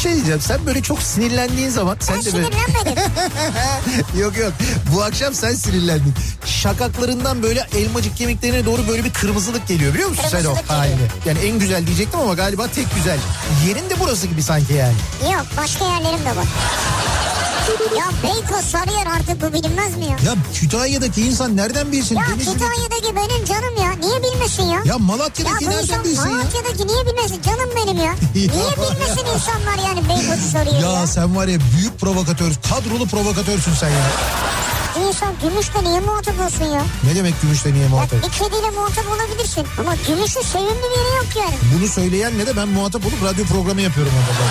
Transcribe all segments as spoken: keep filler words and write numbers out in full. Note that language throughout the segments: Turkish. şey diyeceğim. Sen böyle çok sinirlendiğin zaman... Ben sen de böyle... Yok yok. Bu akşam sen sinirlendin. Şakaklarından böyle elmacık kemiklerine doğru böyle bir kırmızılık geliyor, biliyor musun? Kırmızılık sen o halini. Yani en güzel diyecektim ama galiba tek güzel. Yerin de burası gibi sanki yani. Yok, başka yerlerim de var. Ya Beykoz, Sarıyer, artık bu bilinmez mi ya? Ya Kütahya'daki insan nereden bilsin? Ya Denizli... Kütahya'daki benim canım ya. Niye bilmesin ya? Ya Malatya'daki ya, nereden bilsin ya? Malatya'daki niye bilmesin? Canım benim ya. Niye bilmesin insanlar yani Beykoz'u, Sarıyer'i ya? Ya sen var ya, büyük provokatör, kadrolu provokatörsün sen ya. İnsan Gümüş'le niye muhatap olsun ya? Ne demek Gümüş'le niye muhatap? Ya bir kediyle muhatap olabilirsin ama Gümüş'ün sevimli biri yok yani. Bunu söyleyenle de ben muhatap olup radyo programı yapıyorum orada.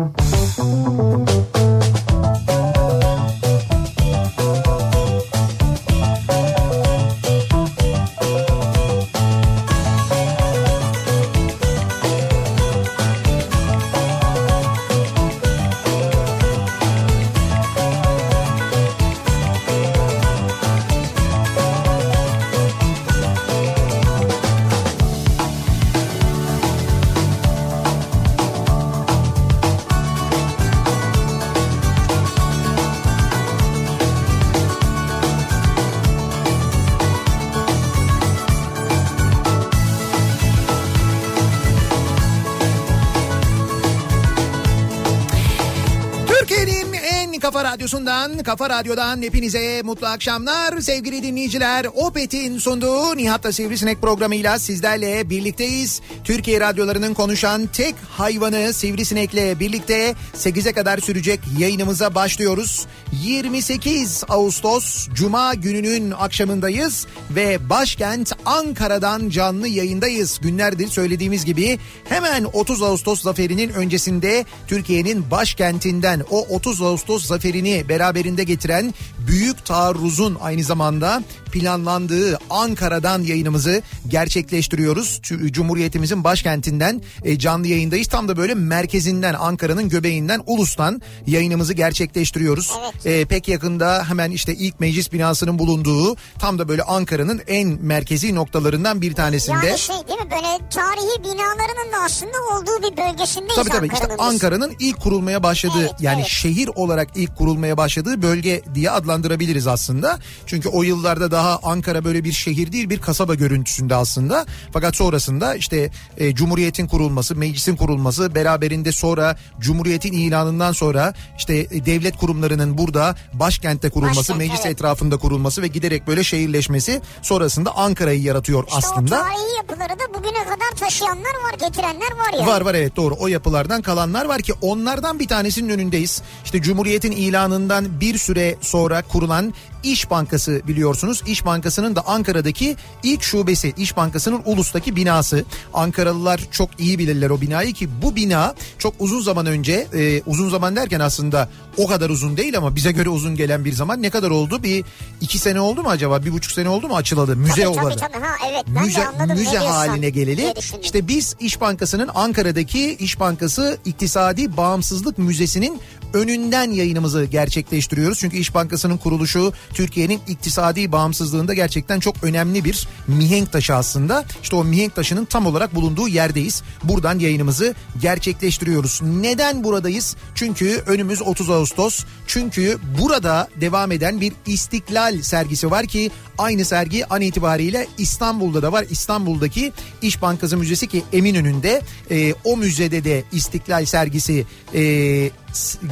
Radyosundan, Kafa Radyo'dan hepinize mutlu akşamlar sevgili dinleyiciler. Opet'in sunduğu Nihat'la Sivrisinek programıyla sizlerle birlikteyiz. Türkiye radyolarının konuşan tek hayvanı Sivrisinek'le birlikte sekize kadar sürecek yayınımıza başlıyoruz. yirmi sekiz Ağustos Cuma gününün akşamındayız ve başkent Ankara'dan canlı yayındayız. Günlerdir söylediğimiz gibi hemen otuz Ağustos zaferinin öncesinde Türkiye'nin başkentinden o otuz Ağustos zaferini beraberinde getiren büyük taarruzun aynı zamanda planlandığı Ankara'dan yayınımızı gerçekleştiriyoruz. Cumhuriyetimizin başkentinden canlı yayındayız. Tam da böyle merkezinden, Ankara'nın göbeğinden, Ulus'tan yayınımızı gerçekleştiriyoruz. Evet. Ee, pek yakında hemen işte ilk meclis binasının bulunduğu tam da böyle Ankara'nın en merkezi noktalarından bir tanesinde. Yani şey değil mi, böyle tarihi binalarının da aslında olduğu bir bölgesindeyiz. Tabii tabii, Ankara'nın, işte Ankara'nın ilk kurulmaya başladığı, evet, yani evet, şehir olarak ilk kurulmaya başladığı bölge diye adlandırabiliriz aslında. Çünkü o yıllarda da daha Ankara böyle bir şehir değil, bir kasaba görüntüsünde aslında. Fakat sonrasında işte e, Cumhuriyet'in kurulması, meclisin kurulması, beraberinde sonra Cumhuriyet'in ilanından sonra işte e, devlet kurumlarının burada başkentte kurulması, Başkent, meclis evet. etrafında kurulması ve giderek böyle şehirleşmesi sonrasında Ankara'yı yaratıyor işte aslında. İşte o tarihi yapıları da bugüne kadar taşıyanlar var, getirenler var yani. Var var, evet, doğru. O yapılardan kalanlar var ki onlardan bir tanesinin önündeyiz. İşte Cumhuriyet'in ilanından bir süre sonra kurulan İş Bankası, biliyorsunuz. İş Bankası'nın da Ankara'daki ilk şubesi, İş Bankası'nın Ulus'taki binası. Ankaralılar çok iyi bilirler o binayı ki bu bina çok uzun zaman önce, e, uzun zaman derken aslında o kadar uzun değil ama bize göre uzun gelen bir zaman. Ne kadar oldu? Bir iki sene oldu mu acaba? Bir buçuk sene oldu mu açılalı? Müze olarak. Tabii tabii, ha evet, ben müze, de anladım. Müze haline geleli. İşte biz İş Bankası'nın, Ankara'daki İş Bankası İktisadi Bağımsızlık Müzesi'nin önünden yayınımızı gerçekleştiriyoruz. Çünkü İş Bankası'nın kuruluşu Türkiye'nin iktisadi bağımsızlığında gerçekten çok önemli bir mihenk taşı aslında. İşte o mihenk taşının tam olarak bulunduğu yerdeyiz. Buradan yayınımızı gerçekleştiriyoruz. Neden buradayız? Çünkü önümüz otuz Ağustos. Çünkü burada devam eden bir İstiklal sergisi var ki aynı sergi an itibariyle İstanbul'da da var. İstanbul'daki İş Bankası Müzesi ki Eminönü'nde, e, o müzede de İstiklal sergisi E,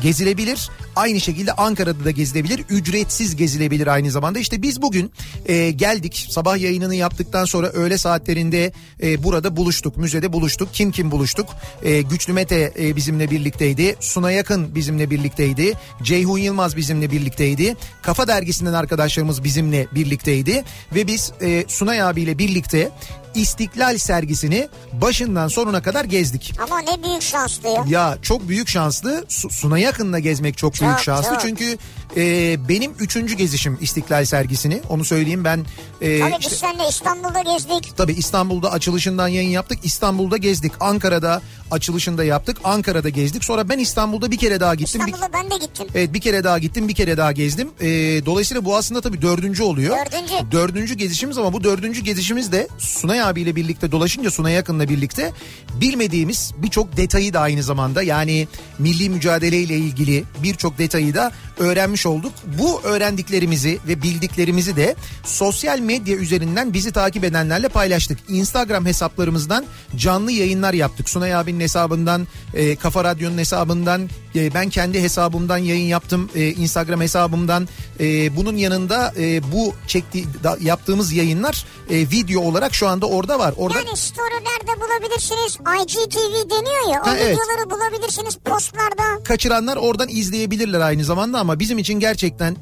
gezilebilir. Aynı şekilde Ankara'da da gezilebilir. Ücretsiz gezilebilir aynı zamanda. İşte biz bugün e, geldik. Sabah yayınını yaptıktan sonra öğle saatlerinde e, burada buluştuk. Müzede buluştuk. Kim kim buluştuk? E, Güçlü Mete e, bizimle birlikteydi. Sunay Akın bizimle birlikteydi. Ceyhun Yılmaz bizimle birlikteydi. Kafa Dergisi'nden arkadaşlarımız bizimle birlikteydi. Ve biz e, Sunay abiyle birlikte İstiklal Sergisini başından sonuna kadar gezdik. Ama ne büyük şanslı ya. Ya çok büyük şanslı. Sunay Akın'la gezmek çok, çok büyük şanslı. Çok. Çünkü e, benim üçüncü gezişim İstiklal Sergisini. Onu söyleyeyim ben. E, tabii işte, biz seninle İstanbul'da gezdik. Tabii İstanbul'da açılışından yayın yaptık. İstanbul'da gezdik. Ankara'da açılışında yaptık. Ankara'da gezdik. Sonra ben İstanbul'da bir kere daha gittim. İstanbul'a ben de gittim. Evet, bir kere daha gittim. Bir kere daha gezdim. E, dolayısıyla bu aslında tabii dördüncü oluyor. Dördüncü. Dördüncü gezişimiz ama bu dördüncü gezişimiz de Sunay abiyle birlikte dolaşınca, Sunay Akın'la birlikte bilmediğimiz birçok detayı da aynı zamanda, yani milli mücadeleyle ilgili birçok detayı da öğrenmiş olduk. Bu öğrendiklerimizi ve bildiklerimizi de sosyal medya üzerinden bizi takip edenlerle paylaştık. Instagram hesaplarımızdan canlı yayınlar yaptık. Sunay abinin hesabından, e, Kafa Radyo'nun hesabından, e, ben kendi hesabımdan yayın yaptım. E, Instagram hesabımdan. E, bunun yanında e, bu çekti, da, yaptığımız yayınlar e, video olarak şu anda orada var. Orada... Yani storylerde bulabilirsiniz. I G T V deniyor ya. O ha, videoları evet. bulabilirsiniz postlarda. Kaçıranlar oradan izleyebilirler aynı zamanda, ama bizim için gerçekten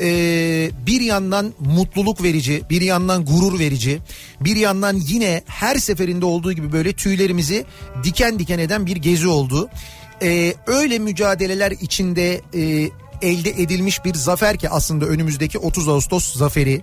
e, bir yandan mutluluk verici, bir yandan gurur verici, bir yandan yine her seferinde olduğu gibi böyle tüylerimizi diken diken eden bir gezi oldu. E, öyle mücadeleler içinde E, elde edilmiş bir zafer ki aslında önümüzdeki otuz Ağustos zaferi.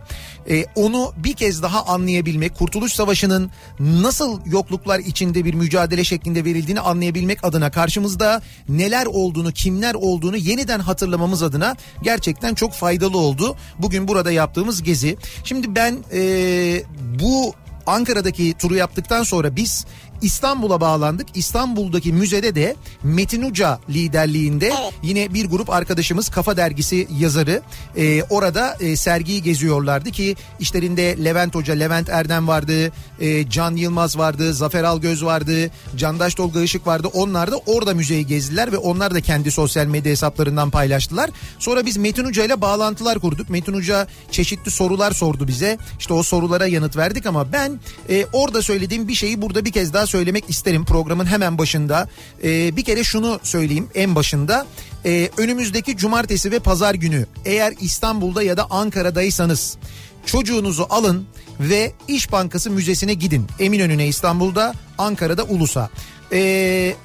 Ee, onu bir kez daha anlayabilmek, Kurtuluş Savaşı'nın nasıl yokluklar içinde bir mücadele şeklinde verildiğini anlayabilmek adına, karşımızda neler olduğunu, kimler olduğunu yeniden hatırlamamız adına gerçekten çok faydalı oldu bugün burada yaptığımız gezi. Şimdi ben ee, bu Ankara'daki turu yaptıktan sonra biz İstanbul'a bağlandık. İstanbul'daki müzede de Metin Uca liderliğinde evet. yine bir grup arkadaşımız, Kafa Dergisi yazarı, e, orada e, sergiyi geziyorlardı ki işlerinde Levent Hoca, Levent Erdem vardı, e, Can Yılmaz vardı, Zafer Algöz vardı, Candaş Tolga Işık vardı. Onlar da orada müzeyi gezdiler ve onlar da kendi sosyal medya hesaplarından paylaştılar. Sonra biz Metin Uca ile bağlantılar kurduk. Metin Uca çeşitli sorular sordu bize. İşte o sorulara yanıt verdik ama ben e, orada söylediğim bir şeyi burada bir kez daha söylemek isterim programın hemen başında. Ee, bir kere şunu söyleyeyim en başında. Ee, önümüzdeki cumartesi ve pazar günü eğer İstanbul'da ya da Ankara'daysanız çocuğunuzu alın ve İş Bankası Müzesi'ne gidin. Eminönü'ne İstanbul'da, Ankara'da Ulus'a. Eee...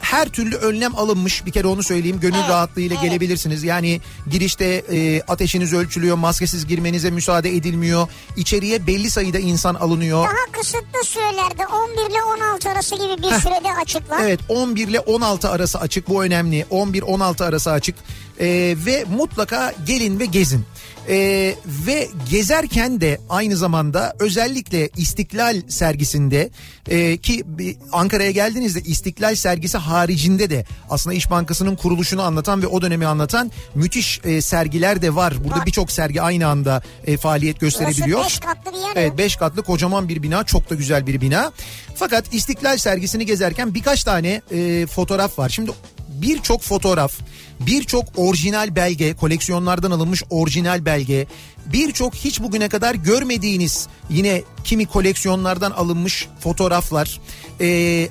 Her türlü önlem alınmış, bir kere onu söyleyeyim, gönül evet, rahatlığıyla evet. gelebilirsiniz. Yani girişte e, ateşiniz ölçülüyor, maskesiz girmenize müsaade edilmiyor. İçeriye belli sayıda insan alınıyor. Daha kısıtlı sürelerde on bir ile on altı arası gibi bir Heh. sürede açık var. Evet, on bir ile on altı arası açık, bu önemli. on bir on altı arası açık e, ve mutlaka gelin ve gezin. Ee, ve gezerken de aynı zamanda özellikle İstiklal Sergisi'nde e, ki Ankara'ya geldiğinizde İstiklal Sergisi haricinde de aslında İş Bankası'nın kuruluşunu anlatan ve o dönemi anlatan müthiş e, sergiler de var. Burada birçok sergi aynı anda e, faaliyet gösterebiliyor. Burası beş katlı bir yer. Evet, beş katlı kocaman bir bina, çok da güzel bir bina. Fakat İstiklal Sergisi'ni gezerken birkaç tane e, fotoğraf var. Şimdi birçok fotoğraf, birçok orijinal belge, koleksiyonlardan alınmış orijinal belge, birçok hiç bugüne kadar görmediğiniz yine kimi koleksiyonlardan alınmış fotoğraflar, ee,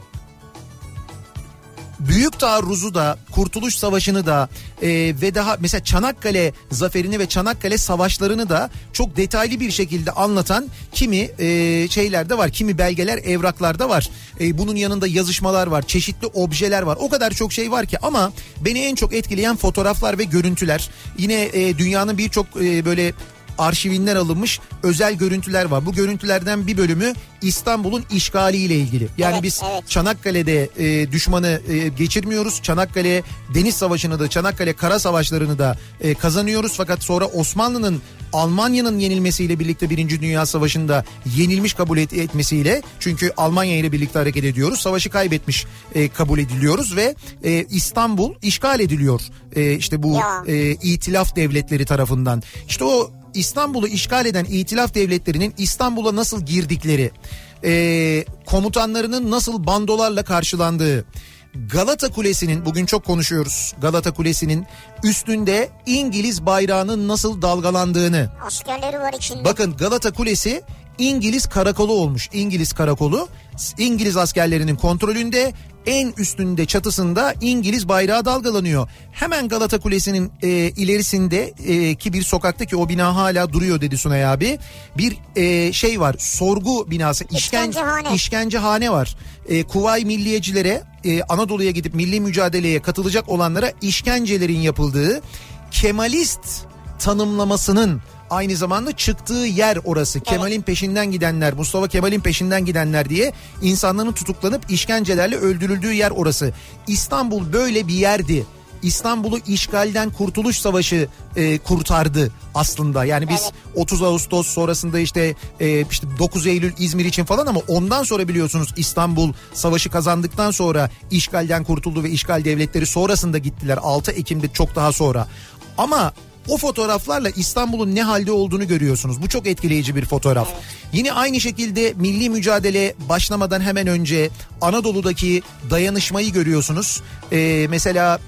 büyük taarruzu da, Kurtuluş Savaşı'nı da e, ve daha mesela Çanakkale zaferini ve Çanakkale savaşlarını da çok detaylı bir şekilde anlatan kimi e, şeyler de var. Kimi belgeler, evraklar da var. E, bunun yanında yazışmalar var. Çeşitli objeler var. O kadar çok şey var ki, ama beni en çok etkileyen fotoğraflar ve görüntüler. Yine e, dünyanın birçok e, böyle arşivinden alınmış özel görüntüler var. Bu görüntülerden bir bölümü İstanbul'un işgaliyle ilgili. Yani evet, biz evet. Çanakkale'de e, düşmanı e, geçirmiyoruz. Çanakkale Deniz Savaşı'nı da, Çanakkale Kara Savaşları'nı da e, kazanıyoruz. Fakat sonra Osmanlı'nın Almanya'nın yenilmesiyle birlikte Birinci Dünya Savaşı'nda yenilmiş kabul et, etmesiyle, çünkü Almanya ile birlikte hareket ediyoruz. Savaşı kaybetmiş e, kabul ediliyoruz ve e, İstanbul işgal ediliyor. E, işte bu e, itilaf devletleri tarafından. İşte o İstanbul'u işgal eden İtilaf devletlerinin İstanbul'a nasıl girdikleri, e, komutanlarının nasıl bandolarla karşılandığı, Galata Kulesi'nin, bugün çok konuşuyoruz, Galata Kulesi'nin üstünde İngiliz bayrağının nasıl dalgalandığını. Askerleri var içinde. Bakın, Galata Kulesi İngiliz karakolu olmuş. İngiliz karakolu İngiliz askerlerinin kontrolünde, en üstünde çatısında İngiliz bayrağı dalgalanıyor. Hemen Galata Kulesi'nin e, ilerisinde e, ki bir sokaktaki o bina hala duruyor dedi Sunay abi. Bir e, şey var, sorgu binası, işkencehane, işkencehane var. E, Kuvayi milliyecilere, e, Anadolu'ya gidip milli mücadeleye katılacak olanlara işkencelerin yapıldığı Kemalist tanımlamasının aynı zamanda çıktığı yer orası. Evet. Kemal'in peşinden gidenler, Mustafa Kemal'in peşinden gidenler diye insanların tutuklanıp işkencelerle öldürüldüğü yer orası. İstanbul böyle bir yerdi. İstanbul'u işgalden Kurtuluş Savaşı e, kurtardı aslında. Yani biz evet. otuz Ağustos sonrasında işte, e, işte dokuz Eylül İzmir için falan, ama ondan sonra biliyorsunuz İstanbul Savaşı kazandıktan sonra işgalden kurtuldu ve işgal devletleri sonrasında gittiler. altı Ekim'de çok daha sonra. Ama o fotoğraflarla İstanbul'un ne halde olduğunu görüyorsunuz. Bu çok etkileyici bir fotoğraf. Yine aynı şekilde milli mücadele başlamadan hemen önce Anadolu'daki dayanışmayı görüyorsunuz. Ee, mesela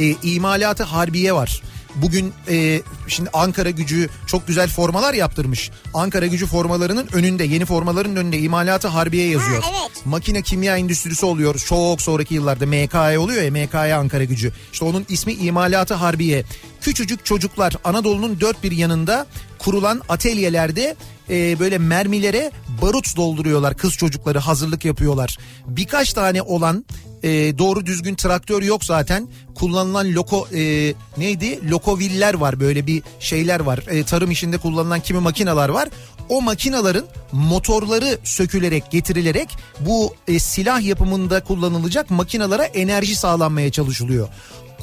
e, imalatı harbiye var. Bugün e, şimdi Ankara Gücü çok güzel formalar yaptırmış. Ankara Gücü formalarının önünde, yeni formaların önünde imalatı harbiye yazıyor. Ha, evet. Makine kimya endüstrisi oluyor. Çok sonraki yıllarda M K E oluyor ya, M K E Ankara Gücü. İşte onun ismi imalatı harbiye. Küçücük çocuklar Anadolu'nun dört bir yanında kurulan atölyelerde e, böyle mermilere barut dolduruyorlar. Kız çocukları hazırlık yapıyorlar. Birkaç tane olan, E, doğru düzgün traktör yok zaten, kullanılan loko e, neydi lokoviller var, böyle bir şeyler var, e, tarım işinde kullanılan kimi makinalar var. O makinaların motorları sökülerek, getirilerek bu e, silah yapımında kullanılacak makinalara enerji sağlanmaya çalışılıyor.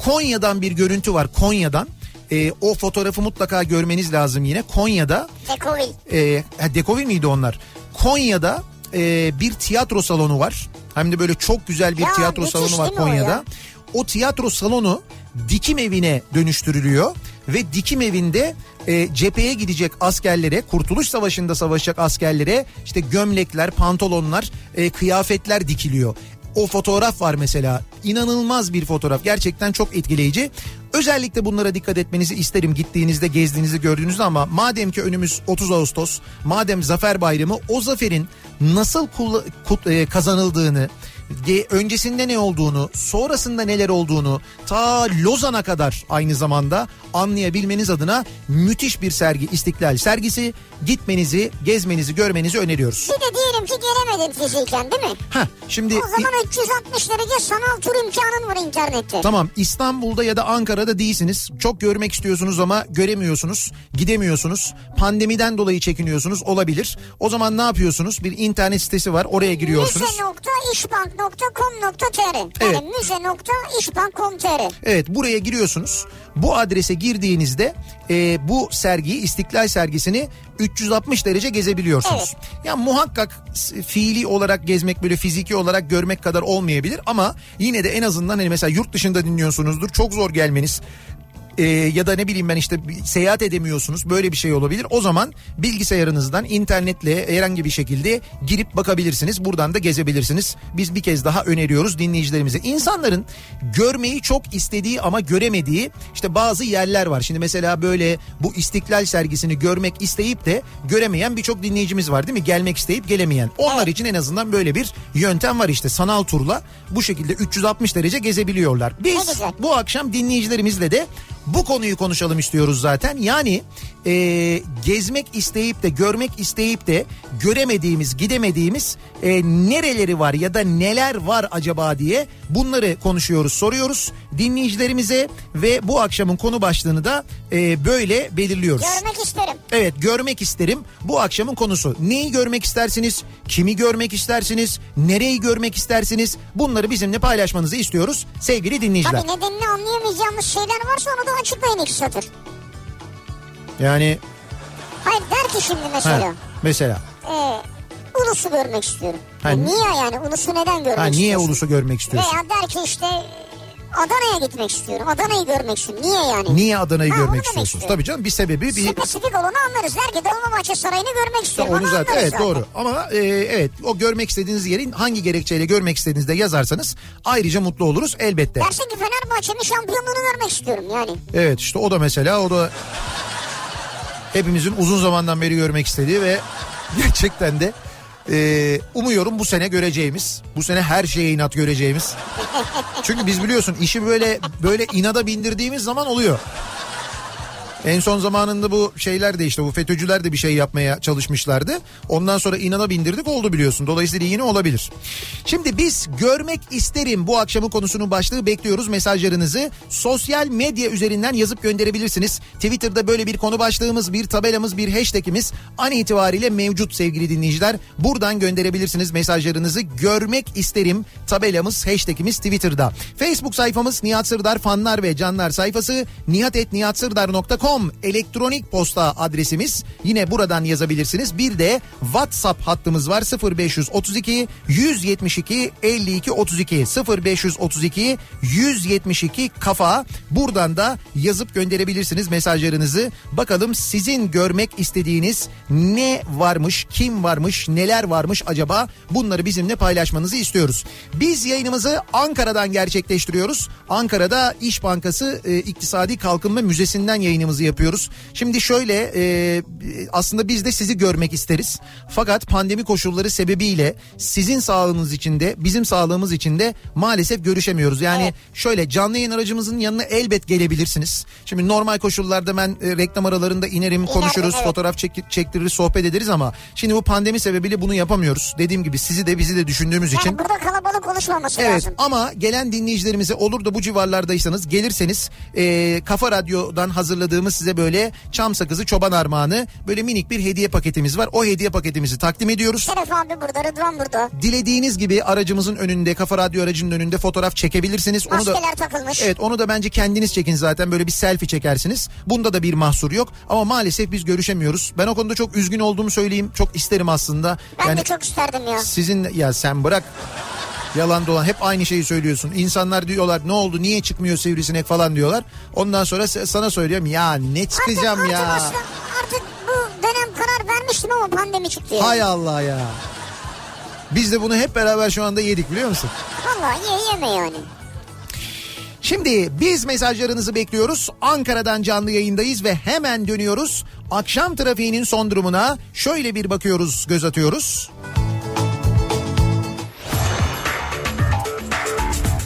Konya'dan bir görüntü var. Konya'dan e, o fotoğrafı mutlaka görmeniz lazım. Yine Konya'da Dekovil e, Dekovil miydi onlar? Konya'da e, bir tiyatro salonu var. Hem de böyle çok güzel bir ya, tiyatro salonu var Konya'da. O, o tiyatro salonu dikim evine dönüştürülüyor ve dikim evinde e, cepheye gidecek askerlere, Kurtuluş Savaşı'nda savaşacak askerlere işte gömlekler, pantolonlar, e, kıyafetler dikiliyor. O fotoğraf var mesela. İnanılmaz bir fotoğraf. Gerçekten çok etkileyici. Özellikle bunlara dikkat etmenizi isterim gittiğinizde, gezdiğinizde, gördüğünüzde. Ama madem ki önümüz otuz Ağustos, madem Zafer Bayramı, o zaferin nasıl kazanıldığını, öncesinde ne olduğunu, sonrasında neler olduğunu, ta Lozan'a kadar aynı zamanda anlayabilmeniz adına müthiş bir sergi, İstiklal Sergisi. Gitmenizi, gezmenizi, görmenizi öneriyoruz. Bir de diyelim ki göremedim fiziken, değil mi? Heh, şimdi o zaman üç yüz altmış derece sanal tur imkanın var internette. Tamam, İstanbul'da ya da Ankara'da değilsiniz. Çok görmek istiyorsunuz ama göremiyorsunuz, gidemiyorsunuz. Pandemiden dolayı çekiniyorsunuz, olabilir. O zaman ne yapıyorsunuz? Bir internet sitesi var, oraya giriyorsunuz. müze nokta işbank nokta com nokta tr yani evet. müze nokta işbank nokta com nokta tr Evet, buraya giriyorsunuz. Bu adrese girdiğinizde e, bu sergiyi, İstiklal Sergisini üç yüz altmış derece gezebiliyorsunuz. Evet. Ya muhakkak fiili olarak gezmek, böyle fiziki olarak görmek kadar olmayabilir ama yine de en azından hani mesela yurt dışında dinliyorsunuzdur, çok zor gelmeniz Ee, ya da ne bileyim ben işte seyahat edemiyorsunuz, böyle bir şey olabilir. O zaman bilgisayarınızdan, internetle herhangi bir şekilde girip bakabilirsiniz. Buradan da gezebilirsiniz. Biz bir kez daha öneriyoruz dinleyicilerimize. İnsanların görmeyi çok istediği ama göremediği işte bazı yerler var. Şimdi mesela böyle bu İstiklal Sergisini görmek isteyip de göremeyen birçok dinleyicimiz var, değil mi? Gelmek isteyip gelemeyen. Onlar için en azından böyle bir yöntem var işte. Sanal turla bu şekilde üç yüz altmış derece gezebiliyorlar. Biz bu akşam dinleyicilerimizle de bu konuyu konuşalım istiyoruz zaten. Yani e, gezmek isteyip de, görmek isteyip de göremediğimiz, gidemediğimiz e, nereleri var ya da neler var acaba diye bunları konuşuyoruz, soruyoruz dinleyicilerimize ve bu akşamın konu başlığını da e, böyle belirliyoruz. Görmek isterim. Evet, görmek isterim bu akşamın konusu. Neyi görmek istersiniz? Kimi görmek istersiniz? Nereyi görmek istersiniz? Bunları bizimle paylaşmanızı istiyoruz sevgili dinleyiciler. Tabii nedenini anlayamayacağımız şeyler varsa onu da açıklayın iki satır. Yani. Hayır, der ki şimdi mesela. Ha, mesela. E, ulusu görmek istiyorum. Ha, yani niye yani? Ulusu neden görmek ha, niye istiyorsun? Niye ulusu görmek istiyorsun? Veya der ki işte Adana'ya gitmek istiyorum. Adana'yı görmek istiyorum. Niye yani? Niye Adana'yı ha, görmek istiyorsunuz? Tabii canım, bir sebebi. Bir... Spesifik olanı anlarız. Der ki Dolmabahçe Sarayı'nı görmek istiyorum. Onu zaten, evet zaten. Doğru. Ama e, evet, o görmek istediğiniz yerin hangi gerekçeyle görmek istediğinizi de yazarsanız ayrıca mutlu oluruz elbette. Dersin ki Fenerbahçe'nin şampiyonluğunu görmek istiyorum yani. Evet, işte o da mesela, o da hepimizin uzun zamandan beri görmek istediği ve gerçekten de e, umuyorum bu sene göreceğimiz, bu sene her şeye inat göreceğimiz. Çünkü biz biliyorsun işi böyle böyle inada bindirdiğimiz zaman oluyor. En son zamanında bu şeyler de işte bu FETÖ'cüler de bir şey yapmaya çalışmışlardı. Ondan sonra inana bindirdik, oldu biliyorsun. Dolayısıyla yine olabilir. Şimdi biz görmek isterim bu akşamın konusunun başlığı, bekliyoruz mesajlarınızı. Sosyal medya üzerinden yazıp gönderebilirsiniz. Twitter'da böyle bir konu başlığımız, bir tabelamız, bir hashtagimiz an itibariyle mevcut sevgili dinleyiciler. Buradan gönderebilirsiniz mesajlarınızı. Görmek isterim tabelamız, hashtagimiz Twitter'da. Facebook sayfamız Nihat Sırdar fanlar ve canlar sayfası, nihat et nihat sırdar nokta com elektronik posta adresimiz, yine buradan yazabilirsiniz. Bir de WhatsApp hattımız var, sıfır beş otuz iki yüz yetmiş iki elli iki otuz iki sıfır beş otuz iki yüz yetmiş iki kafa, buradan da yazıp gönderebilirsiniz mesajlarınızı. Bakalım sizin görmek istediğiniz ne varmış, kim varmış, neler varmış acaba, bunları bizimle paylaşmanızı istiyoruz. Biz yayınımızı Ankara'dan gerçekleştiriyoruz. Ankara'da İş Bankası e, İktisadi Kalkınma Müzesi'nden yayınımızı yapıyoruz. Şimdi şöyle e, aslında biz de sizi görmek isteriz. Fakat pandemi koşulları sebebiyle sizin sağlığınız için de bizim sağlığımız için de maalesef görüşemiyoruz. Yani evet, şöyle canlı yayın aracımızın yanına elbet gelebilirsiniz. Şimdi normal koşullarda ben e, reklam aralarında inerim, konuşuruz, evet, fotoğraf çek- çektiririz, sohbet ederiz ama şimdi bu pandemi sebebiyle bunu yapamıyoruz. Dediğim gibi sizi de bizi de düşündüğümüz yani için. Burada kalabalık oluşmaması evet, lazım. Ama gelen dinleyicilerimize, olur da bu civarlardaysanız gelirseniz e, Kafa Radyo'dan hazırladığımız size böyle çam sakızı, çoban armağanı, böyle minik bir hediye paketimiz var. O hediye paketimizi takdim ediyoruz. Şeref abi burada, Rıdvan burada. Dilediğiniz gibi aracımızın önünde, Kafa Radyo aracının önünde fotoğraf çekebilirsiniz. Maskeler onu da, takılmış. Evet, onu da bence kendiniz çekin zaten, böyle bir selfie çekersiniz. Bunda da bir mahsur yok ama maalesef biz görüşemiyoruz. Ben o konuda çok üzgün olduğumu söyleyeyim. Çok isterim aslında. Ben yani de çok isterdim ya. Sizin ya sen bırak. Yalan dolan hep aynı şeyi söylüyorsun. İnsanlar diyorlar ne oldu, niye çıkmıyor sivrisinek falan diyorlar. Ondan sonra sana söylüyorum ya ne çıkacağım artık, ya. Artık, artık bu dönem karar vermiştim ama pandemi çıktı. Yani. Hay Allah ya. Biz de bunu hep beraber şu anda yedik biliyor musun? Vallahi ye, yeme yani. Şimdi biz mesajlarınızı bekliyoruz. Ankara'dan canlı yayındayız ve hemen dönüyoruz. Akşam trafiğinin son durumuna şöyle bir bakıyoruz, göz atıyoruz.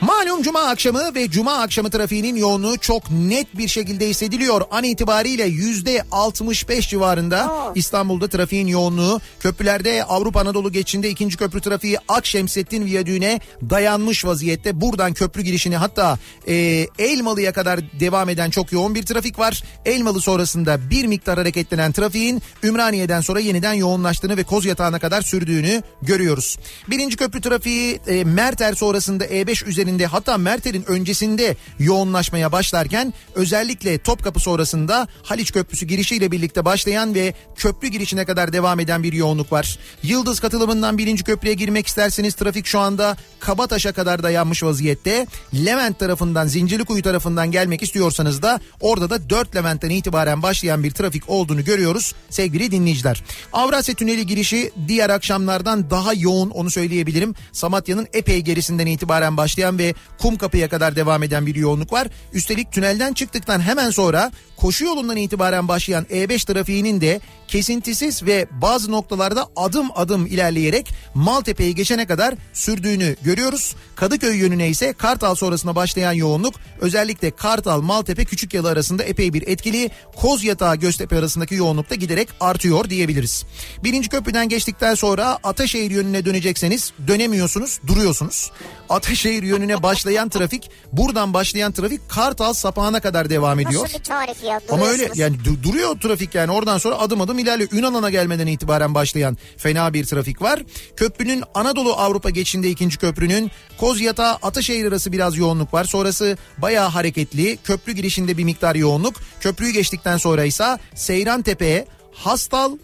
Malum cuma akşamı ve cuma akşamı trafiğinin yoğunluğu çok net bir şekilde hissediliyor. An itibariyle yüzde altmış beş civarında İstanbul'da trafiğin yoğunluğu. Köprülerde Avrupa Anadolu geçişinde ikinci köprü trafiği Akşemsettin Viyadüğü'ne dayanmış vaziyette. Buradan köprü girişini hatta e, Elmalı'ya kadar devam eden çok yoğun bir trafik var. Elmalı sonrasında bir miktar hareketlenen trafiğin Ümraniye'den sonra yeniden yoğunlaştığını ve Kozyatağı'na kadar sürdüğünü görüyoruz. Birinci köprü trafiği e, Merter sonrasında E beş üzerinde, hatta Merter'in öncesinde yoğunlaşmaya başlarken özellikle Topkapı sonrasında Haliç Köprüsü girişiyle birlikte başlayan ve köprü girişine kadar devam eden bir yoğunluk var. Yıldız katılımından birinci köprüye girmek isterseniz trafik şu anda Kabataş'a kadar dayanmış vaziyette. Levent tarafından, Zincirlikuyu tarafından gelmek istiyorsanız da orada da dört Levent'ten itibaren başlayan bir trafik olduğunu görüyoruz sevgili dinleyiciler. Avrasya Tüneli girişi diğer akşamlardan daha yoğun, onu söyleyebilirim. Samatya'nın epey gerisinden itibaren başlayan ve Kumkapı'ya kadar devam eden bir yoğunluk var. Üstelik tünelden çıktıktan hemen sonra koşu yolundan itibaren başlayan E beş trafiğinin de kesintisiz ve bazı noktalarda adım adım ilerleyerek Maltepe'yi geçene kadar sürdüğünü görüyoruz. Kadıköy yönüne ise Kartal sonrasında başlayan yoğunluk özellikle Kartal, Maltepe, Küçükyalı arasında epey bir etkili. Kozyatağı, Göztepe arasındaki yoğunluk da giderek artıyor diyebiliriz. Birinci köprüden geçtikten sonra Ataşehir yönüne dönecekseniz dönemiyorsunuz, duruyorsunuz. Ataşehir yönüne başlayan trafik, buradan başlayan trafik Kartal sapağına kadar devam ediyor. Nasıl bir tarif ya? Ama öyle yani du- duruyor trafik yani, oradan sonra adım adım ilerliyor. Yunan'a gelmeden itibaren başlayan fena bir trafik var. Köprünün Anadolu Avrupa geçişinde ikinci köprünün Kozyatağı Ataşehir arası biraz yoğunluk var. Sonrası bayağı hareketli. Köprü girişinde bir miktar yoğunluk. Köprüyü geçtikten sonra ise Seyrantepe, Hastal,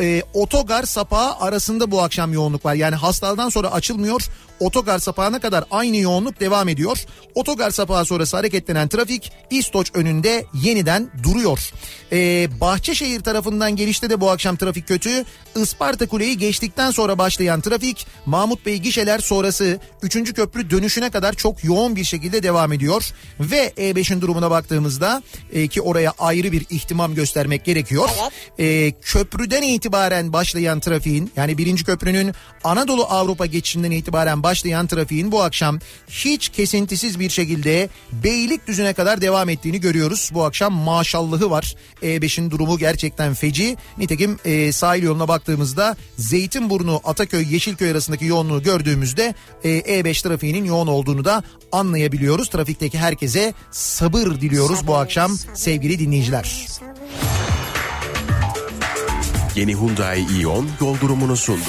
E, otogar sapağı arasında bu akşam yoğunluk var. Yani Hastal'dan sonra açılmıyor. Otogar sapağına kadar aynı yoğunluk devam ediyor. Otogar sapağı sonrası hareketlenen trafik İstoç önünde yeniden duruyor. Ee, Bahçeşehir tarafından gelişte de bu akşam trafik kötü. Isparta Kule'yi geçtikten sonra başlayan trafik Mahmut Bey gişeler sonrası üçüncü köprü dönüşüne kadar çok yoğun bir şekilde devam ediyor. Ve E beşin durumuna baktığımızda e, ki oraya ayrı bir ihtimam göstermek gerekiyor. E, köprüden itibaren başlayan trafiğin, yani birinci köprünün Anadolu Avrupa geçişinden itibaren başlayan trafiğin bu akşam hiç kesintisiz bir şekilde Beylikdüzü'ne kadar devam ettiğini görüyoruz. Bu akşam maşallahı var. E beşin durumu gerçekten feci. Nitekim e, sahil yoluna baktığımızda Zeytinburnu, Ataköy, Yeşilköy arasındaki yoğunluğu gördüğümüzde e, E beş trafiğinin yoğun olduğunu da anlayabiliyoruz. Trafikteki herkese sabır diliyoruz sabır, bu akşam sabır, sevgili dinleyiciler. Sabır. Yeni Hyundai Ion yol durumunu sundu.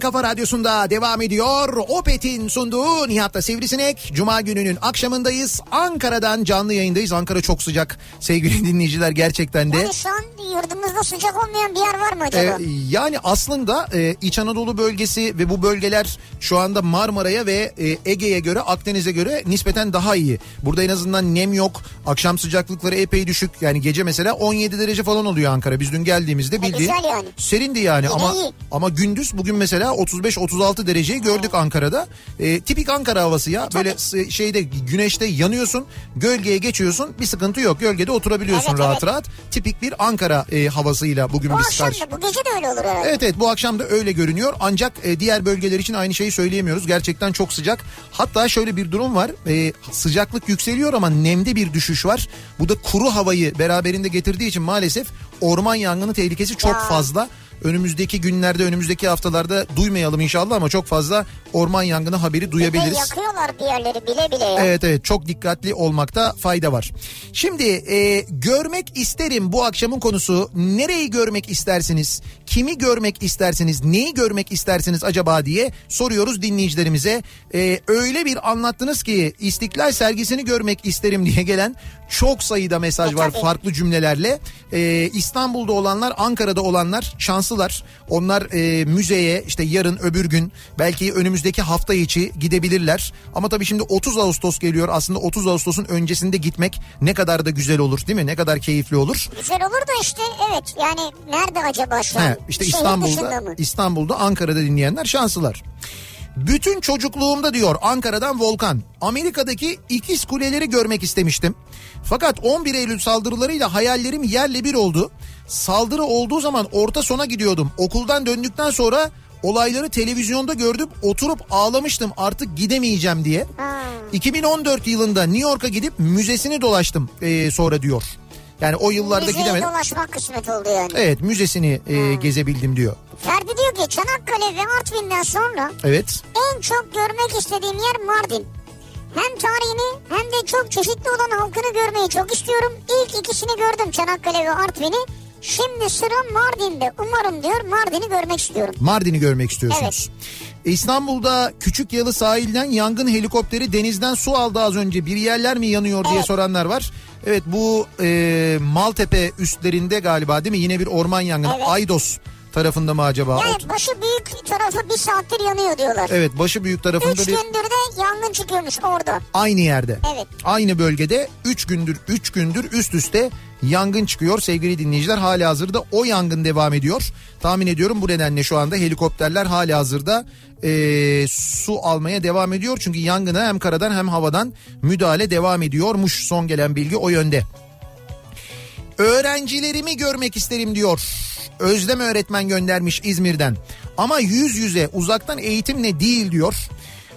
Kafa Radyosu'nda devam ediyor. Opet'in sunduğu Nihat'ta Sivrisinek. Cuma gününün akşamındayız. Ankara'dan canlı yayındayız. Ankara çok sıcak sevgili dinleyiciler, gerçekten de. Yani şu an yurdumuzda sıcak olmayan bir yer var mı acaba? Ee, yani aslında e, İç Anadolu bölgesi ve bu bölgeler şu anda Marmara'ya ve e, Ege'ye göre, Akdeniz'e göre nispeten daha iyi. Burada en azından nem yok. Akşam sıcaklıkları epey düşük. Yani gece mesela on yedi derece falan oluyor Ankara. Biz dün geldiğimizde bildiğin ha, yani. serindi yani iyi, ama iyi. ama gündüz bugün mesela otuz beş otuz altı dereceyi gördük Ankara'da. E, tipik Ankara havası ya. Böyle şeyde, güneşte yanıyorsun, gölgeye geçiyorsun, bir sıkıntı yok. Gölgede oturabiliyorsun evet, rahat evet. rahat. Tipik bir Ankara e, havasıyla bugün bu biz karşı. Bu akşam da, bu gece de öyle olur herhalde. Evet evet, bu akşam da öyle görünüyor. Ancak e, diğer bölgeler için aynı şeyi söyleyemiyoruz. Gerçekten çok sıcak. Hatta şöyle bir durum var. E, sıcaklık yükseliyor ama nemde bir düşüş var. Bu da kuru havayı beraberinde getirdiği için maalesef orman yangını tehlikesi çok ya. fazla. Önümüzdeki günlerde, önümüzdeki haftalarda duymayalım inşallah ama çok fazla orman yangını haberi duyabiliriz. Bile yakıyorlar bir yerleri bile bile. Ya. Evet evet, çok dikkatli olmakta fayda var. Şimdi e, görmek isterim bu akşamın konusu. Nereyi görmek istersiniz? Kimi görmek istersiniz? Neyi görmek istersiniz acaba diye soruyoruz dinleyicilerimize. E, öyle bir anlattınız ki İstiklal Sergisini görmek isterim diye gelen çok sayıda mesaj e, var tabii. farklı cümlelerle. E, İstanbul'da olanlar, Ankara'da olanlar şanslılar. Onlar e, müzeye işte yarın öbür gün, belki önümüzdeki hafta içi gidebilirler. Ama tabii şimdi otuz Ağustos geliyor. Aslında otuz Ağustos'un öncesinde gitmek ne kadar da güzel olur değil mi? Ne kadar keyifli olur. Güzel olur da işte evet, yani nerede acaba şu an? He, işte İstanbul'da, İstanbul'da, Ankara'da dinleyenler şanslılar. Bütün çocukluğumda diyor Ankara'dan Volkan, Amerika'daki ikiz kuleleri görmek istemiştim. Fakat on bir Eylül saldırılarıyla hayallerim yerle bir oldu. Saldırı olduğu zaman orta sona gidiyordum. Okuldan döndükten sonra olayları televizyonda gördüm, oturup ağlamıştım artık gidemeyeceğim diye. iki bin on dört yılında New York'a gidip müzesini dolaştım ee, sonra diyor. Yani o yıllarda müzeyi gidemedim. Müzeyi dolaşmak kısmet oldu yani. Evet, müzesini hmm. e, gezebildim diyor. Ferdi diyor ki Çanakkale ve Artvin'den sonra evet. en çok görmek istediğim yer Mardin. Hem tarihini hem de çok çeşitli olan halkını görmeyi çok istiyorum. İlk ikisini gördüm, Çanakkale ve Artvin'i. Şimdi sıra Mardin'de. Umarım diyor Mardin'i görmek istiyorum. Mardin'i görmek istiyorsunuz. Evet. İstanbul'da Küçükyalı sahilden yangın helikopteri denizden su aldı az önce. Bir yerler mi yanıyor diye evet. soranlar var. Evet, bu e, Maltepe üstlerinde galiba değil mi? Yine bir orman yangını. Evet. Aydos tarafında mı acaba? Yani başı büyük tarafı bir saattir yanıyor diyorlar. Evet, başı büyük tarafında üç bir... Üç gündür de yangın çıkıyormuş orada. Aynı yerde. Evet. Aynı bölgede üç gündür, üç gündür üst üste yangın çıkıyor sevgili dinleyiciler. Halihazırda o yangın devam ediyor. Tahmin ediyorum bu nedenle şu anda helikopterler halihazırda e, su almaya devam ediyor. Çünkü yangına hem karadan hem havadan müdahale devam ediyormuş. Son gelen bilgi o yönde. Öğrencilerimi görmek isterim diyor. Özlem öğretmen göndermiş İzmir'den. Ama yüz yüze, uzaktan eğitimle değil diyor.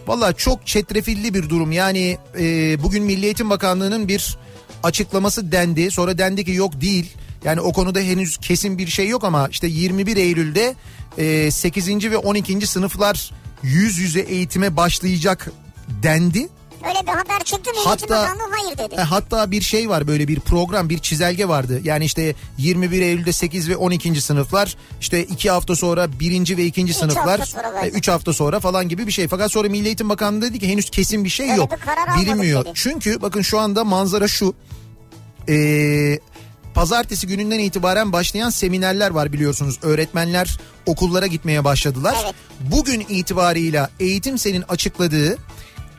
Vallahi çok çetrefilli bir durum. Yani e, bugün Milli Eğitim Bakanlığı'nın bir açıklaması dendi. Sonra dendi ki yok değil. Yani o konuda henüz kesin bir şey yok ama işte yirmi bir Eylül'de e, sekizinci ve on ikinci sınıflar yüz yüze eğitime başlayacak dendi. Öyle bir haber çıktı mı? Hatta, hayır dedi. E, hatta bir şey var, böyle bir program, bir çizelge vardı. Yani işte yirmi bir Eylül'de sekiz ve on ikinci sınıflar, işte iki hafta sonra birinci ve ikinci sınıflar, üç hafta sonra falan gibi bir şey. Fakat sonra Milli Eğitim Bakanlığı dedi ki henüz kesin bir şey öyle yok. Bir bilinmiyor. Çünkü bakın şu anda manzara şu. Eee... Pazartesi gününden itibaren başlayan seminerler var biliyorsunuz. Öğretmenler okullara gitmeye başladılar. Evet. Bugün itibarıyla Eğitim Sen'in açıkladığı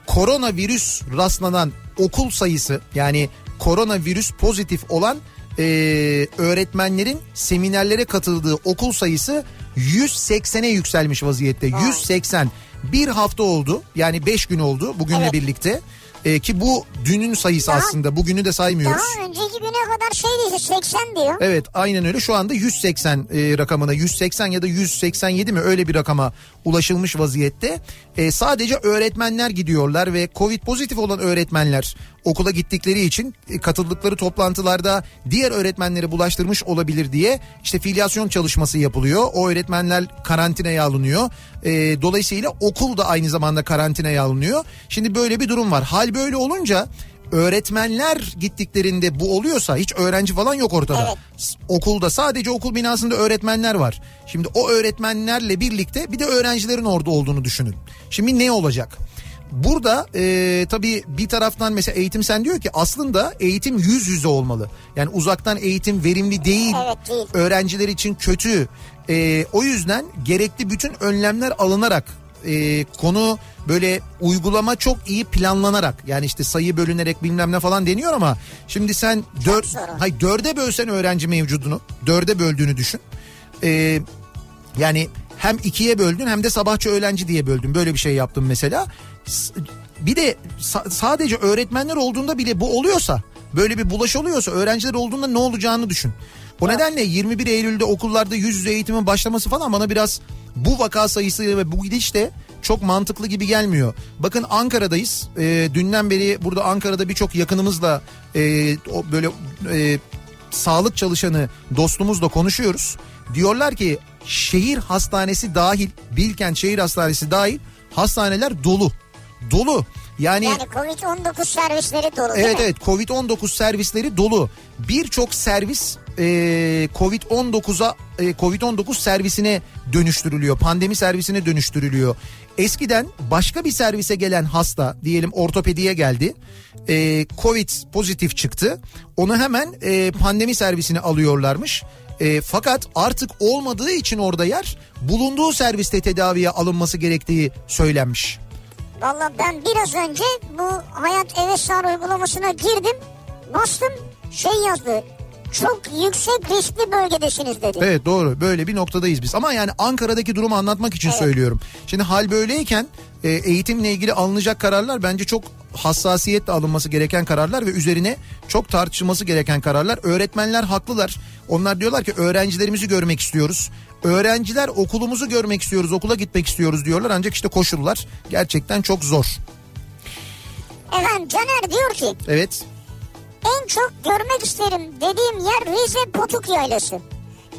koronavirüs rastlanan okul sayısı, yani koronavirüs pozitif olan e, öğretmenlerin seminerlere katıldığı okul sayısı yüz seksene yükselmiş vaziyette. Vay. yüz seksen. Bir hafta oldu, yani beş gün oldu bugünle evet. birlikte. Ee, ki bu dünün sayısı daha, aslında bugünü de saymıyoruz. Daha önceki güne kadar şey diyor, seksen diyor. Evet aynen öyle, şu anda yüz seksen e, rakamına, yüz seksen ya da yüz seksen yedi mi, öyle bir rakama ulaşılmış vaziyette. E, sadece öğretmenler gidiyorlar ve Covid pozitif olan öğretmenler okula gittikleri için e, katıldıkları toplantılarda diğer öğretmenlere bulaştırmış olabilir diye işte filyasyon çalışması yapılıyor. O öğretmenler karantinaya alınıyor. E, dolayısıyla okul da aynı zamanda karantinaya alınıyor. Şimdi böyle bir durum var. Hal böyle olunca öğretmenler gittiklerinde bu oluyorsa hiç öğrenci falan yok ortada. Evet. Okulda sadece okul binasında öğretmenler var. Şimdi o öğretmenlerle birlikte bir de öğrencilerin orada olduğunu düşünün. Şimdi ne olacak? Burada e, tabii bir taraftan mesela Eğitim Sen diyor ki aslında eğitim yüz yüze olmalı. Yani uzaktan eğitim verimli değil. Evet, değil. Öğrenciler için kötü. E, o yüzden gerekli bütün önlemler alınarak e, konu... Böyle uygulama çok iyi planlanarak, yani işte sayı bölünerek bilmem ne falan deniyor ama şimdi sen dör, hayır, dörde bölsen öğrenci mevcudunu, dörde böldüğünü düşün. Ee, yani hem ikiye böldün hem de sabahçı öğrenci diye böldün, böyle bir şey yaptın mesela. Bir de sa- sadece öğretmenler olduğunda bile bu oluyorsa, böyle bir bulaş oluyorsa öğrenciler olduğunda ne olacağını düşün. O evet. nedenle yirmi bir Eylül'de okullarda yüz yüze eğitimin başlaması falan bana biraz bu vaka sayısı ve bu gidişle çok mantıklı gibi gelmiyor. Bakın Ankara'dayız. E, dünden beri burada Ankara'da birçok yakınımızla e, o böyle e, sağlık çalışanı dostumuzla konuşuyoruz. Diyorlar ki şehir hastanesi dahil, Bilkent Şehir Hastanesi dahil hastaneler dolu. Dolu. Yani, yani kovid on dokuz servisleri dolu. Evet evet, kovid on dokuz servisleri dolu. Birçok servis e, kovid on dokuza e, kovid on dokuz servisine dönüştürülüyor. Pandemi servisine dönüştürülüyor. Eskiden başka bir servise gelen hasta, diyelim ortopediye geldi, e, Covid pozitif çıktı, onu hemen e, pandemi servisine alıyorlarmış. E, fakat artık olmadığı için orada yer, bulunduğu serviste tedaviye alınması gerektiği söylenmiş. Vallahi ben biraz önce bu Hayat Eve Sar uygulamasına girdim, bastım, şey yazdı. Çok yüksek riskli bölgedesiniz dedi. Evet doğru, böyle bir noktadayız biz. Ama yani Ankara'daki durumu anlatmak için evet. söylüyorum. Şimdi hal böyleyken eğitimle ilgili alınacak kararlar bence çok hassasiyetle alınması gereken kararlar ve üzerine çok tartışılması gereken kararlar. Öğretmenler haklılar. Onlar diyorlar ki öğrencilerimizi görmek istiyoruz. Öğrenciler okulumuzu görmek istiyoruz, okula gitmek istiyoruz diyorlar. Ancak işte koşullar gerçekten çok zor. Efendim Caner diyor ki... Evet... En çok görmek isterim dediğim yer Rize Potuk Yaylası.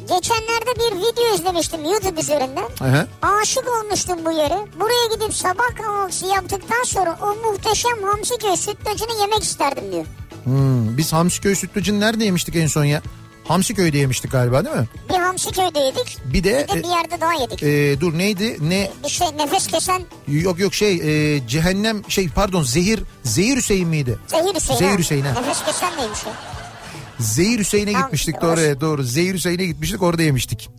Geçenlerde bir video izlemiştim YouTube üzerinden. Aha. Aşık olmuştum bu yere. Buraya gidip sabah kahvaltısı yaptıktan sonra o muhteşem Hamsiköy sütlacını yemek isterdim diyor. Hmm, biz Hamsiköy sütlacını nerede yemiştik en son ya? Hamsiköy'de yemiştik galiba değil mi? Bir Hamsiköy'de yedik. Bir de, bir de bir yerde daha yedik. E, dur neydi? Ne? Bir şey nefes kesen. Yok yok şey e, cehennem şey pardon zehir zehir Hüseyin miydi? Zehir Hüseyin. Zehir Hüseyin. Nefes kesen neymiş o? Zehir Hüseyin'e tamam, gitmiştik doğru oraya, doğru. Zehir Hüseyin'e gitmiştik, orada yemiştik.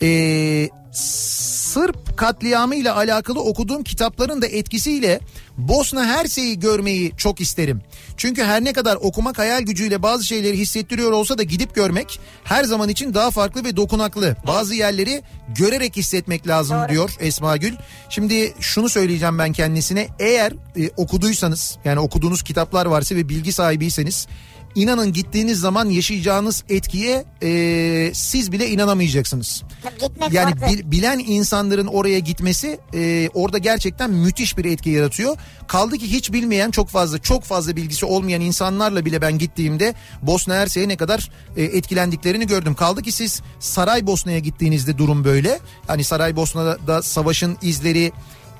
Eee... Sırp katliamı ile alakalı okuduğum kitapların da etkisiyle Bosna Hersek'i görmeyi çok isterim. Çünkü her ne kadar okumak hayal gücüyle bazı şeyleri hissettiriyor olsa da gidip görmek her zaman için daha farklı ve dokunaklı. Bazı yerleri görerek hissetmek lazım doğru. diyor Esma Gül. Şimdi şunu söyleyeceğim ben kendisine. Eğer e, okuduysanız, yani okuduğunuz kitaplar varsa ve bilgi sahibiyseniz, İnanın gittiğiniz zaman yaşayacağınız etkiye e, siz bile inanamayacaksınız. Gitmek yani bi, bilen insanların oraya gitmesi e, orada gerçekten müthiş bir etki yaratıyor. Kaldı ki hiç bilmeyen, çok fazla çok fazla bilgisi olmayan insanlarla bile ben gittiğimde Bosna Hersek'e ne kadar e, etkilendiklerini gördüm. Kaldı ki siz Saraybosna'ya gittiğinizde durum böyle. Hani Saraybosna'da savaşın izleri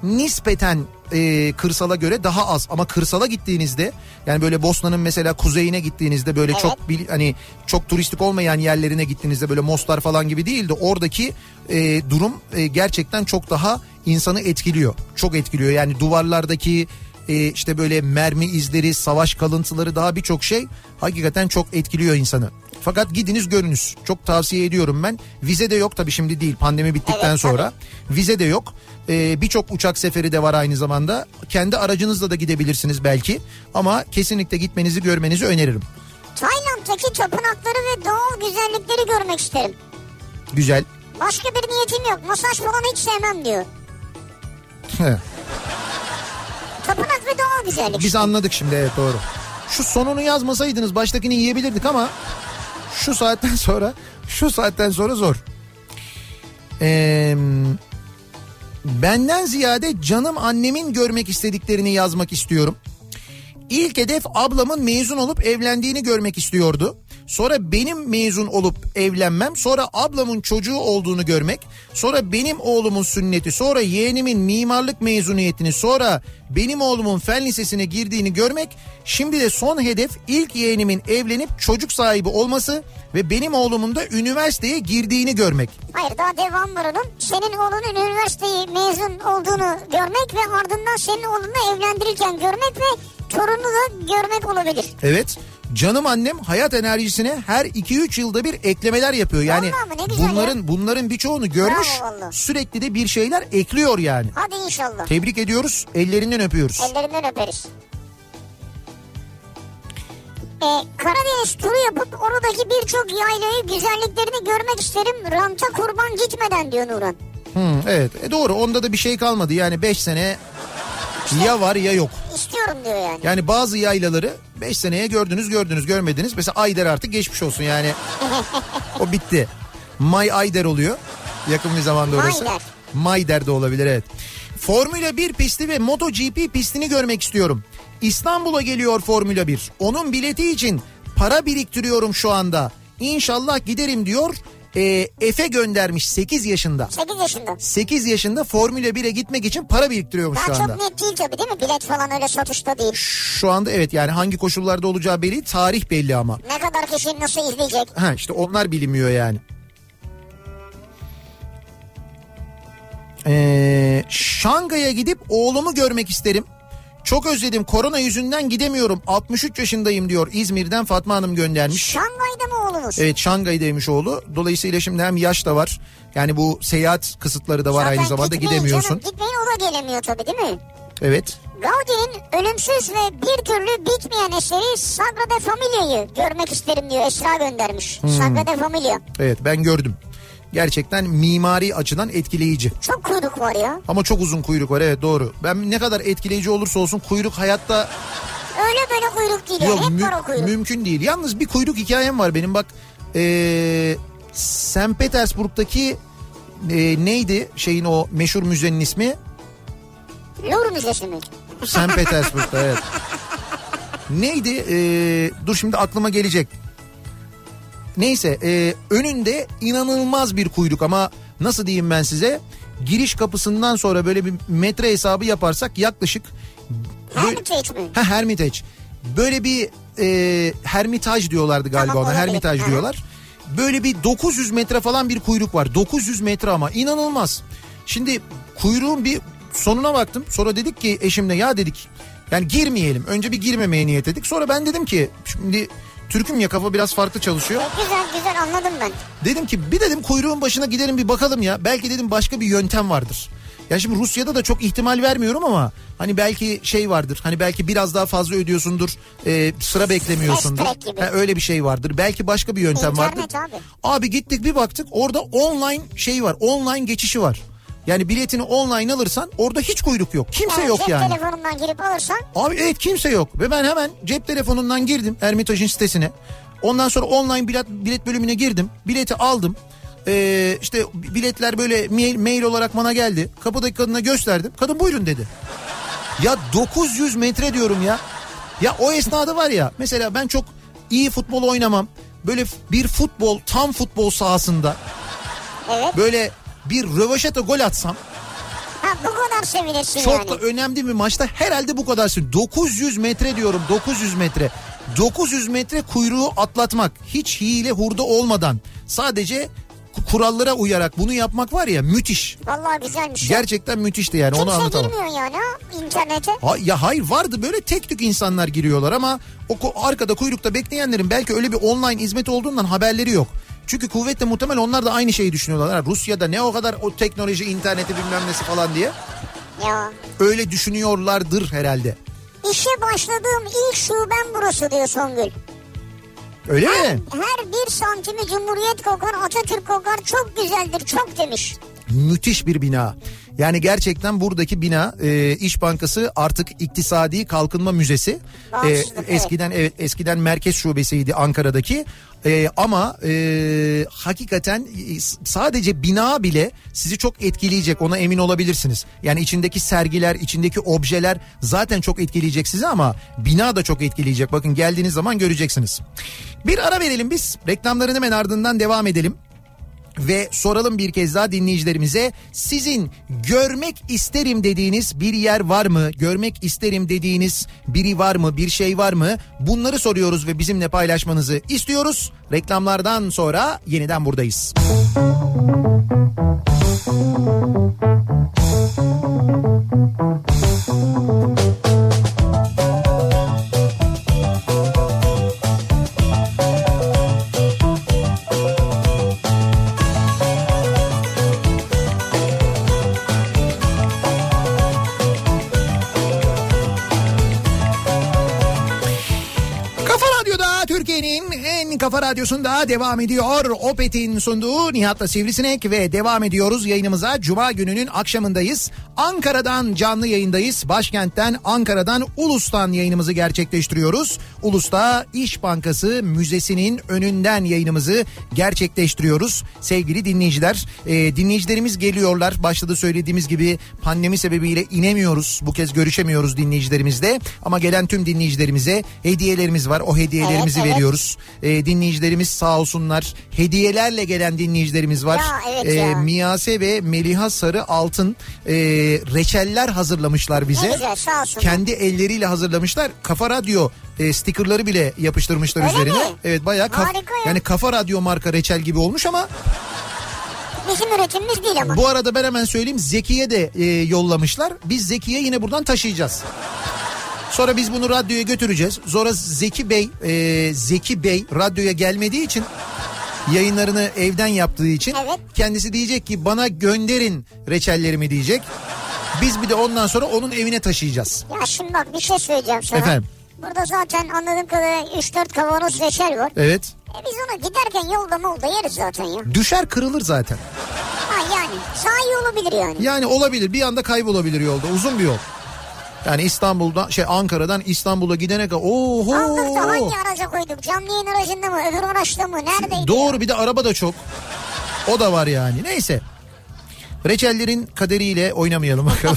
nispeten e, kırsala göre daha az, ama kırsala gittiğinizde, yani böyle Bosna'nın mesela kuzeyine gittiğinizde böyle, evet, çok hani çok turistik olmayan yerlerine gittiğinizde, böyle Mostar falan gibi değil de oradaki e, durum e, gerçekten çok daha insanı etkiliyor. Çok etkiliyor yani, duvarlardaki e, işte böyle mermi izleri, savaş kalıntıları, daha birçok şey hakikaten çok etkiliyor insanı. Fakat gidiniz görünüz. Çok tavsiye ediyorum ben. Vize de yok tabii, şimdi değil, pandemi bittikten evet, sonra. Tabii. Vize de yok. Ee, Birçok uçak seferi de var aynı zamanda. Kendi aracınızla da gidebilirsiniz belki. Ama kesinlikle gitmenizi, görmenizi öneririm. Tayland'daki tapınakları ve doğal güzellikleri görmek isterim. Güzel. Başka bir niyetim yok. Masaj falan hiç sevmem diyor. Tapınak ve doğal güzellik. Biz anladık şimdi, evet, doğru. Şu sonunu yazmasaydınız baştakini yiyebilirdik ama... Şu saatten sonra, şu saatten sonra zor. Ee, benden ziyade canım annemin görmek istediklerini yazmak istiyorum. İlk hedef ablamın mezun olup evlendiğini görmek istiyordu. Sonra benim mezun olup evlenmem, sonra ablamın çocuğu olduğunu görmek, sonra benim oğlumun sünneti, sonra yeğenimin mimarlık mezuniyetini, sonra benim oğlumun fen lisesine girdiğini görmek. Şimdi de son hedef ilk yeğenimin evlenip çocuk sahibi olması ve benim oğlumun da üniversiteye girdiğini görmek. Hayır, daha devam var oğlum. Senin oğlunun üniversiteyi mezun olduğunu görmek ve ardından senin oğlunu evlendirirken görmek ve torununu da görmek olabilir. Evet. Canım annem hayat enerjisine her iki üç yılda bir eklemeler yapıyor. Yani bunların ya. bunların birçoğunu görmüş. Bravo, sürekli de bir şeyler ekliyor yani. Hadi inşallah. Tebrik ediyoruz. Ellerinden öpüyoruz. Ellerinden öperiz. Ee, Karadeniz turu yapıp oradaki birçok yaylayı, güzelliklerini görmek isterim. Ranta kurban gitmeden diyor Nurhan. Hmm, evet, e doğru, onda da bir şey kalmadı. Yani beş sene... Ya var ya yok. İstiyorum diyor yani. Yani bazı yaylaları beş seneye gördünüz gördünüz görmediniz. Mesela Ayder artık geçmiş olsun yani. O bitti. May Ayder oluyor. Yakın bir zamanda orası. Mayder. Mayder de olabilir, evet. Formula bir pisti ve MotoGP pistini görmek istiyorum. İstanbul'a geliyor Formula bir. Onun bileti için para biriktiriyorum şu anda. İnşallah giderim diyor. E, Efe göndermiş sekiz yaşında. sekiz yaşında. sekiz yaşında Formula bire gitmek için para biriktiriyormuş daha şu anda. Daha çok net değil tabii, değil mi? Bilet falan öyle satışta değil. Şu anda evet, yani hangi koşullarda olacağı belli, tarih belli ama. Ne kadar kişi nasıl izleyecek? Ha, işte onlar bilinmiyor yani. Ee, Şangay'a gidip oğlumu görmek isterim. Çok özledim. Korona yüzünden gidemiyorum. altmış üç yaşındayım diyor. İzmir'den Fatma Hanım göndermiş. Şangay'da mı oğlunuz? Evet, Şangay'daymış oğlu. Dolayısıyla şimdi hem yaş da var. Yani bu seyahat kısıtları da var. Zaten aynı zamanda gidemiyorsun. Canım, gitmeyin, o da gelemiyor tabii, değil mi? Evet. Gaudi'nin ölümsüz ve bir türlü bitmeyen eseri Sagrada Familia'yı görmek isterim diyor. Esra göndermiş. Hmm. Sagrada Familia. Evet, ben gördüm. Gerçekten mimari açıdan etkileyici. Çok kuyruk var ya. Ama çok uzun kuyruk var, evet, doğru. Ben ne kadar etkileyici olursa olsun kuyruk hayatta... Öyle böyle kuyruk değil. Yok, hep mü- var o kuyruk. Mümkün değil. Yalnız bir kuyruk hikayem var benim bak. Ee, Sankt Petersburg'daki e, neydi şeyin, o meşhur müzenin ismi? Louvre Müzesi mi? Sankt Petersburg'da, evet. Neydi? Ee, dur şimdi aklıma gelecek. Neyse, e, önünde inanılmaz bir kuyruk, ama nasıl diyeyim ben size, giriş kapısından sonra böyle bir metre hesabı yaparsak yaklaşık... Hermitage mi? Ha, Hermitage. Böyle bir e, Hermitage diyorlardı galiba, tamam, ona Hermitage ha. diyorlar. Böyle bir dokuz yüz metre falan bir kuyruk var. dokuz yüz metre ama inanılmaz. Şimdi kuyruğun bir sonuna baktım, sonra dedik ki eşimle, ya dedik yani girmeyelim, önce bir girmemeye niyet ettik. Sonra ben dedim ki şimdi... Türk'üm ya, kafa biraz farklı çalışıyor. Evet, güzel güzel anladım ben. Dedim ki bir dedim kuyruğun başına gidelim bir bakalım ya. Belki dedim başka bir yöntem vardır. Ya şimdi Rusya'da da çok ihtimal vermiyorum ama hani belki şey vardır. Hani belki biraz daha fazla ödüyorsundur. E, sıra beklemiyorsundur. Ha, öyle bir şey vardır. Belki başka bir yöntem İnternet vardır. Abi. abi gittik bir baktık, orada online şey var. Online geçişi var. Yani biletini online alırsan orada hiç kuyruk yok. Kimse yani yok cep yani. Cep telefonundan girip alırsan. Abi evet, kimse yok. Ve ben hemen cep telefonundan girdim Hermitage'in sitesine. Ondan sonra online bilet, bilet bölümüne girdim. Bileti aldım. Ee, işte biletler böyle mail, mail olarak bana geldi. Kapıdaki kadına gösterdim. Kadın buyurun dedi. Ya dokuz yüz metre diyorum ya. Ya o esnada var ya, mesela ben çok iyi futbol oynamam. Böyle bir futbol, tam futbol sahasında. Evet. Böyle... Bir röveşata gol atsam. Ha, bu kadar sevinirsin çok yani. Çok önemli bir maçta herhalde bu kadar sevinirsin. dokuz yüz metre diyorum, dokuz yüz metre. dokuz yüz metre kuyruğu atlatmak. Hiç hile hurda olmadan. Sadece kurallara uyarak bunu yapmak var ya, müthiş. Vallahi güzelmiş. Gerçekten müthişti yani. Kimse onu anlatamam. Kimse girmiyor yani internete. Ha, ya hayır, vardı böyle tek tük insanlar giriyorlar ama o arkada kuyrukta bekleyenlerin belki öyle bir online hizmet olduğundan haberleri yok. Çünkü kuvvetle muhtemel onlar da aynı şeyi düşünüyorlar. Rusya'da ne o kadar o teknoloji, interneti bilmem nesi falan diye. Ya. Öyle düşünüyorlardır herhalde. İşe başladığım ilk şubem burası diyor Songül. Öyle her, mi? Her bir santimi Cumhuriyet kokar, Atatürk kokar, çok güzeldir çok demiş. Müthiş bir bina. Yani gerçekten buradaki bina e, İş Bankası artık İktisadi Kalkınma Müzesi. E, evet. Eskiden evet eskiden merkez şubesiydi Ankara'daki. Ee, ama e, hakikaten sadece bina bile sizi çok etkileyecek, ona emin olabilirsiniz. Yani içindeki sergiler, içindeki objeler zaten çok etkileyecek sizi ama bina da çok etkileyecek. Bakın geldiğiniz zaman göreceksiniz. Bir ara verelim biz. Reklamların hemen ardından devam edelim. Ve soralım bir kez daha dinleyicilerimize, sizin görmek isterim dediğiniz bir yer var mı? Görmek isterim dediğiniz biri var mı? Bir şey var mı? Bunları soruyoruz ve bizimle paylaşmanızı istiyoruz. Reklamlardan sonra yeniden buradayız. Kafa Radyosu'nda devam ediyor. Opet'in sunduğu Nihat'la Sivrisinek ve devam ediyoruz yayınımıza. Cuma gününün akşamındayız. Ankara'dan canlı yayındayız. Başkentten, Ankara'dan, Ulus'tan yayınımızı gerçekleştiriyoruz. Ulus'ta İş Bankası Müzesi'nin önünden yayınımızı gerçekleştiriyoruz. Sevgili dinleyiciler, e, dinleyicilerimiz geliyorlar. Başta da söylediğimiz gibi pandemi sebebiyle inemiyoruz. Bu kez görüşemiyoruz dinleyicilerimizle. Ama gelen tüm dinleyicilerimize hediyelerimiz var. O hediyelerimizi evet, evet. veriyoruz. E, dinleyicilerimiz sağ olsunlar. Hediyelerle gelen dinleyicilerimiz var. Ya, evet ya. E, Miyase ve Meliha Sarı Altın e, reçeller hazırlamışlar bize. Ne güzel, sağ olsun. Kendi elleriyle hazırlamışlar. Kafa Radyo e, stickerları bile yapıştırmışlar öyle üzerine. Mi? Evet bayağı kaf- ya. yani Kafa Radyo marka reçel gibi olmuş ama bizim üretimimiz değil ama. Bu arada ben hemen söyleyeyim, Zeki'ye de e, yollamışlar. Biz Zeki'ye yine buradan taşıyacağız. Sonra biz bunu radyoya götüreceğiz. Sonra Zeki Bey, e, Zeki Bey radyoya gelmediği için, yayınlarını evden yaptığı için evet. kendisi diyecek ki bana gönderin reçellerimi diyecek. Biz bir de ondan sonra onun evine taşıyacağız. Ya şimdi bak bir şey söyleyeceğim sana. Efendim? Burada zaten anladığım kadarıyla üç dört kavanoz reçel var. Evet. E biz onu giderken yolda molda yeriz zaten ya. Düşer kırılır zaten. Ha yani sahi olabilir yani. Yani olabilir, bir anda kaybolabilir yolda, uzun bir yol. Yani İstanbul'dan şey Ankara'dan İstanbul'a gidene kadar oho. Aldık da hangi araca koyduk? Canlı yayın aracında mı? Öbür araçta mı? Neredeydi? Doğru ya? Bir de araba da çok. O da var yani. Neyse. Reçellerin kaderiyle oynamayalım bakalım.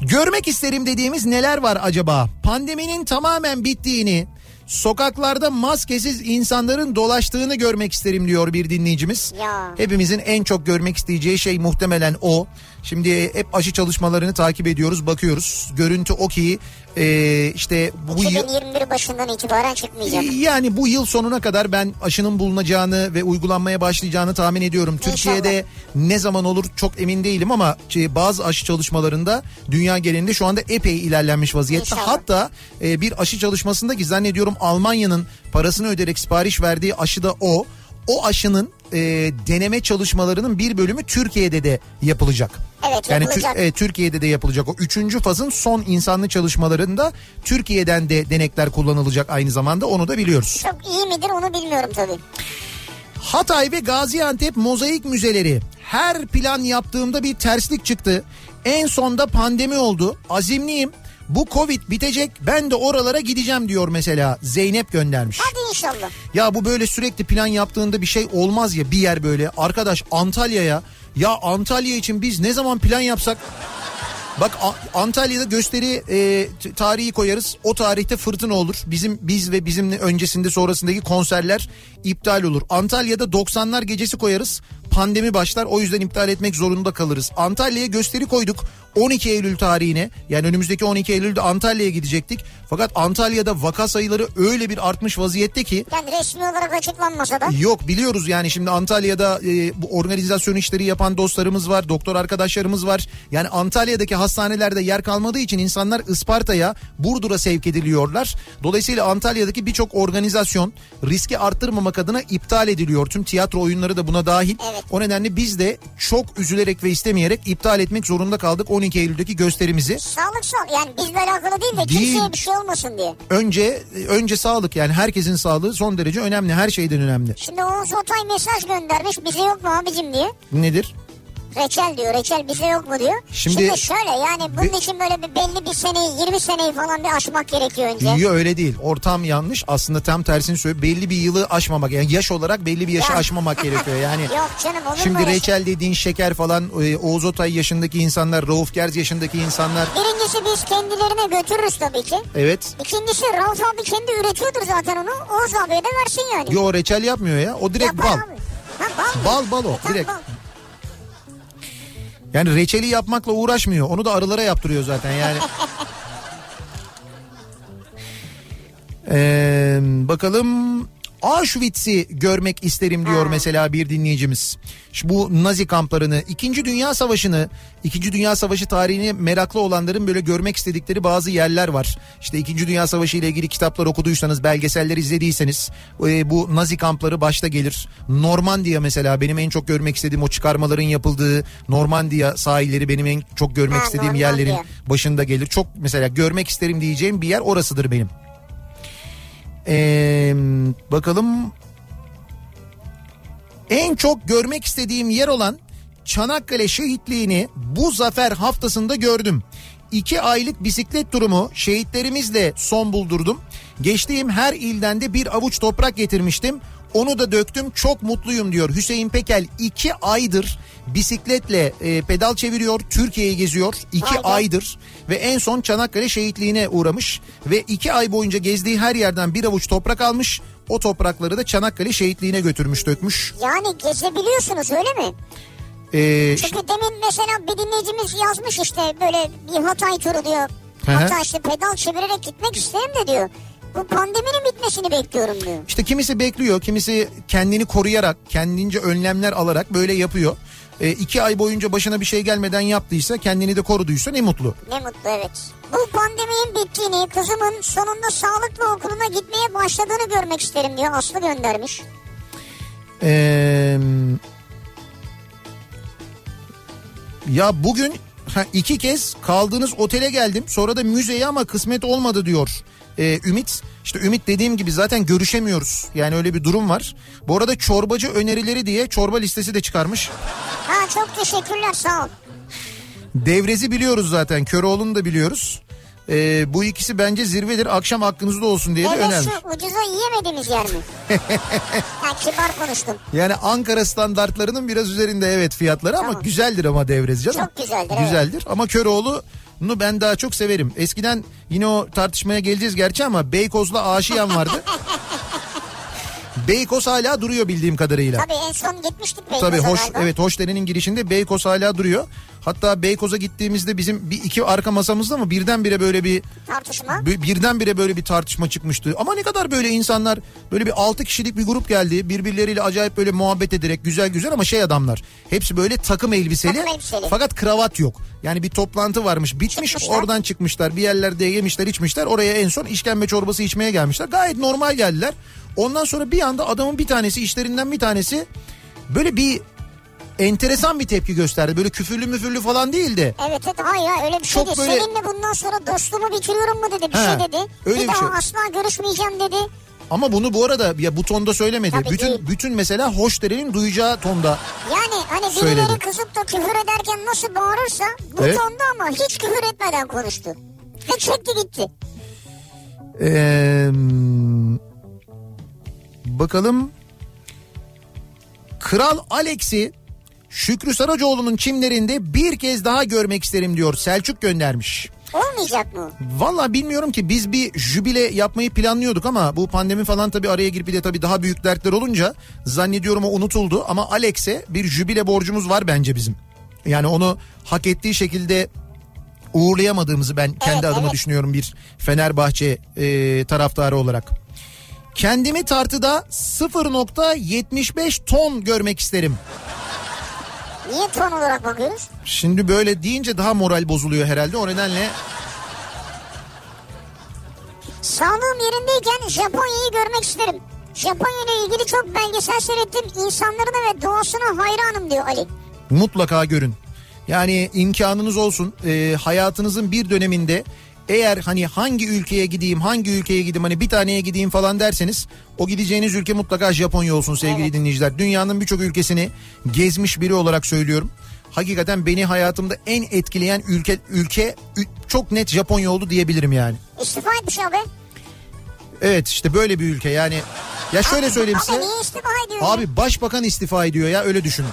Görmek isterim dediğimiz neler var acaba? Pandeminin tamamen bittiğini, sokaklarda maskesiz insanların dolaştığını görmek isterim diyor bir dinleyicimiz. Ya. Hepimizin en çok görmek isteyeceği şey muhtemelen o. Şimdi hep aşı çalışmalarını takip ediyoruz, bakıyoruz. Görüntü o ki e, işte bu iki bin yirmi bir başından itibaren çıkmayacak. Yani bu yıl sonuna kadar ben aşının bulunacağını ve uygulanmaya başlayacağını tahmin ediyorum. İnşallah. Türkiye'de ne zaman olur çok emin değilim ama bazı aşı çalışmalarında dünya genelinde şu anda epey ilerlenmiş vaziyette. İnşallah. Hatta e, bir aşı çalışmasında ki zannediyorum Almanya'nın parasını öderek sipariş verdiği aşı da o. O aşının e, deneme çalışmalarının bir bölümü Türkiye'de de yapılacak. Evet, yani yapılacak. Tü, e, Türkiye'de de yapılacak. O üçüncü fazın son insanlı çalışmalarında Türkiye'den de denekler kullanılacak aynı zamanda, onu da biliyoruz. Çok iyi midir onu bilmiyorum tabii. Hatay ve Gaziantep mozaik müzeleri. Her plan yaptığımda bir terslik çıktı. En sonda pandemi oldu. Azimliyim. Bu Covid bitecek, ben de oralara gideceğim diyor mesela, Zeynep göndermiş. Hadi inşallah. Ya bu böyle sürekli plan yaptığında bir şey olmaz ya, bir yer böyle. Arkadaş Antalya'ya, ya Antalya için biz ne zaman plan yapsak? Bak Antalya'da gösteri e, tarihi koyarız. O tarihte fırtına olur. Bizim biz ve bizim öncesinde sonrasındaki konserler iptal olur. Antalya'da doksanlar gecesi koyarız. pandemi başlar, o yüzden iptal etmek zorunda kalırız. Antalya'ya gösteri koyduk on iki Eylül tarihine, yani önümüzdeki on iki Eylül'de Antalya'ya gidecektik. Fakat Antalya'da vaka sayıları öyle bir artmış vaziyette ki. Yani resmi olarak açıklanmasa da. Yok, biliyoruz yani şimdi Antalya'da e, bu organizasyon işleri yapan dostlarımız var, doktor arkadaşlarımız var. Yani Antalya'daki hastanelerde yer kalmadığı için insanlar Isparta'ya, Burdur'a sevk ediliyorlar. Dolayısıyla Antalya'daki birçok organizasyon riski arttırmamak adına iptal ediliyor. Tüm tiyatro oyunları da buna dahil. Evet. O nedenle biz de çok üzülerek ve istemeyerek iptal etmek zorunda kaldık on iki Eylül'deki gösterimizi. Sağlık sağlık yani bizle alakalı değil de değil. Kimseye bir şey olmasın diye. Önce önce sağlık, yani herkesin sağlığı son derece önemli, her şeyden önemli. Şimdi Oğuz Otay mesaj göndermiş, bize yok mu abicim diye. Nedir? Reçel diyor, reçel bize yok mu diyor. Şimdi, Şimdi şöyle yani bunun be, için böyle bir belli bir seneyi, yirmi seneyi falan bir aşmak gerekiyor önce. Yok öyle değil, ortam yanlış aslında, tam tersini söylüyor. Belli bir yılı aşmamak, yani yaş olarak belli bir yaşı ya. aşmamak gerekiyor yani. Yok canım, olur. Şimdi reçel dediğin şeker falan, Oğuz Otay yaşındaki insanlar, Rauf Gerz yaşındaki insanlar. Birincisi biz kendilerine götürürüz tabii ki. Evet. İkincisi Rauf abi kendi üretiyordur zaten onu, Oğuz abiye de versin yani. Yok reçel yapmıyor ya, o direkt Yapar bal. Ha, bal, bal. Bal bal o e, direkt. Bal. Yani reçeli yapmakla uğraşmıyor. Onu da arılara yaptırıyor zaten yani. ee, bakalım... Auschwitz'i görmek isterim diyor mesela bir dinleyicimiz. Şimdi bu Nazi kamplarını, İkinci Dünya Savaşı'nı, İkinci Dünya Savaşı tarihini meraklı olanların böyle görmek istedikleri bazı yerler var. İşte İkinci Dünya Savaşı ile ilgili kitaplar okuduysanız, belgeseller izlediyseniz bu Nazi kampları başta gelir. Normandiya mesela benim en çok görmek istediğim, o çıkarmaların yapıldığı Normandiya sahilleri benim en çok görmek ha, istediğim Normandiya. Yerlerin başında gelir. Çok mesela görmek isterim diyeceğim bir yer orasıdır benim. Ee, bakalım en çok görmek istediğim yer olan Çanakkale şehitliğini bu zafer haftasında gördüm. İki aylık bisiklet turumu şehitlerimizle son buldurdum. Geçtiğim her ilden de bir avuç toprak getirmiştim. Onu da döktüm, çok mutluyum diyor. Hüseyin Pekel iki aydır bisikletle e, pedal çeviriyor, Türkiye'yi geziyor. İki Aynen. aydır ve en son Çanakkale şehitliğine uğramış ve iki ay boyunca gezdiği her yerden bir avuç toprak almış. O toprakları da Çanakkale şehitliğine götürmüş, dökmüş. Yani gezebiliyorsunuz öyle mi? Ee, Çünkü işte... demin mesela bir dinleyicimiz yazmış işte böyle bir Hatay turu diyor. Hı-hı. Hatta işte pedal çevirerek gitmek isterim de diyor. Bu pandeminin bitmesini bekliyorum diyor. İşte kimisi bekliyor, kimisi kendini koruyarak, kendince önlemler alarak böyle yapıyor. E, iki ay boyunca başına bir şey gelmeden yaptıysa, kendini de koruduysa ne mutlu. Ne mutlu, evet. Bu pandeminin bittiğini, kızımın sonunda sağlıklı okuluna gitmeye başladığını görmek isterim diyor. Aslı göndermiş. Ee, ya bugün ha, iki kez kaldığınız otele geldim. Sonra da müzeye ama kısmet olmadı diyor. Ee, Ümit işte Ümit dediğim gibi zaten görüşemiyoruz, yani öyle bir durum var. Bu arada çorbacı önerileri diye çorba listesi de çıkarmış. Ha, çok teşekkürler, sağ ol. Devrezi biliyoruz zaten, Köroğlu'nu da biliyoruz. Ee, bu ikisi bence zirvedir, akşam hakkınızda olsun diye de önermiş. Evet, şu ucuza yiyemediğimiz yer mi? Yani kibar konuştum. Yani Ankara standartlarının biraz üzerinde evet fiyatları, tamam. Ama güzeldir ama Devrezi canım. Çok güzeldir. Güzeldir evet. Ama Köroğlu... Bunu ben daha çok severim. Eskiden yine o tartışmaya geleceğiz gerçi ama Beykoz'la Aşiyan vardı. Beykoz hala duruyor bildiğim kadarıyla. Tabii en son gitmiştik Beykoz'a. Tabii hoş, evet Hoşdere'nin girişinde Beykoz hala duruyor. Hatta Beykoz'a gittiğimizde bizim bir iki arka masamızda mı birdenbire böyle bir tartışma. Birdenbire böyle bir tartışma çıkmıştı. Ama ne kadar böyle insanlar, böyle bir altı kişilik bir grup geldi. Birbirleriyle acayip böyle muhabbet ederek güzel güzel ama şey adamlar. Hepsi böyle takım elbiseli. Takım elbiseli. Fakat kravat yok. Yani bir toplantı varmış, bitmiş. Çıkmışlar. Oradan çıkmışlar. Bir yerlerde yemişler, içmişler. Oraya en son işkembe çorbası içmeye gelmişler. Gayet normal geldiler. Ondan sonra bir anda adamın bir tanesi, işlerinden bir tanesi böyle bir enteresan bir tepki gösterdi. Böyle küfürlü müfürlü falan değildi. Evet evet, hayır hayır öyle bir şey değil. Böyle... Seninle bundan sonra dostluğumu bitiriyorum mu dedi, bir He, şey dedi. Öyle bir, bir daha şey. Asla görüşmeyeceğim dedi. Ama bunu bu arada ya bu tonda söylemedi. Tabii bütün değil. Bütün mesela Hoşdere'nin duyacağı tonda. Yani hani birileri söyledi. Kızıp da küfür ederken nasıl bağırırsa bu evet. Tonda ama hiç küfür etmeden konuştu. Ve çekti gitti. Eee... Bakalım. Kral Alex'i Şükrü Saracoğlu'nun çimlerinde bir kez daha görmek isterim diyor. Selçuk göndermiş. Olmayacak mı? Valla bilmiyorum ki, biz bir jübile yapmayı planlıyorduk ama bu pandemi falan tabii araya girip bir de tabii daha büyük dertler olunca zannediyorum o unutuldu. Ama Alex'e bir jübile borcumuz var bence bizim. Yani onu hak ettiği şekilde uğurlayamadığımızı ben kendi evet, adıma evet. düşünüyorum bir Fenerbahçe e, taraftarı olarak. Kendimi tartıda sıfır virgül yetmiş beş ton görmek isterim. Niye ton olarak bakıyoruz? Şimdi böyle deyince daha moral bozuluyor herhalde, o nedenle. Sağlığım yerindeyken Japonya'yı görmek isterim. Japonya ile ilgili çok belgesel seyrettim. İnsanlarına ve doğasına hayranım diyor Ali. Mutlaka görün. Yani imkanınız olsun, e, hayatınızın bir döneminde eğer hani hangi ülkeye gideyim, hangi ülkeye gideyim, hani bir taneye gideyim falan derseniz o gideceğiniz ülke mutlaka Japonya olsun sevgili evet. dinleyiciler. Dünyanın birçok ülkesini gezmiş biri olarak söylüyorum. Hakikaten beni hayatımda en etkileyen ülke ülke çok net Japonya oldu diyebilirim yani. İstifa etmiş abi. Evet işte böyle bir ülke yani. Ya şöyle abi, söyleyeyim abi, size. Abi niye istifa ediyor? Abi başbakan istifa ediyor ya, öyle düşünün.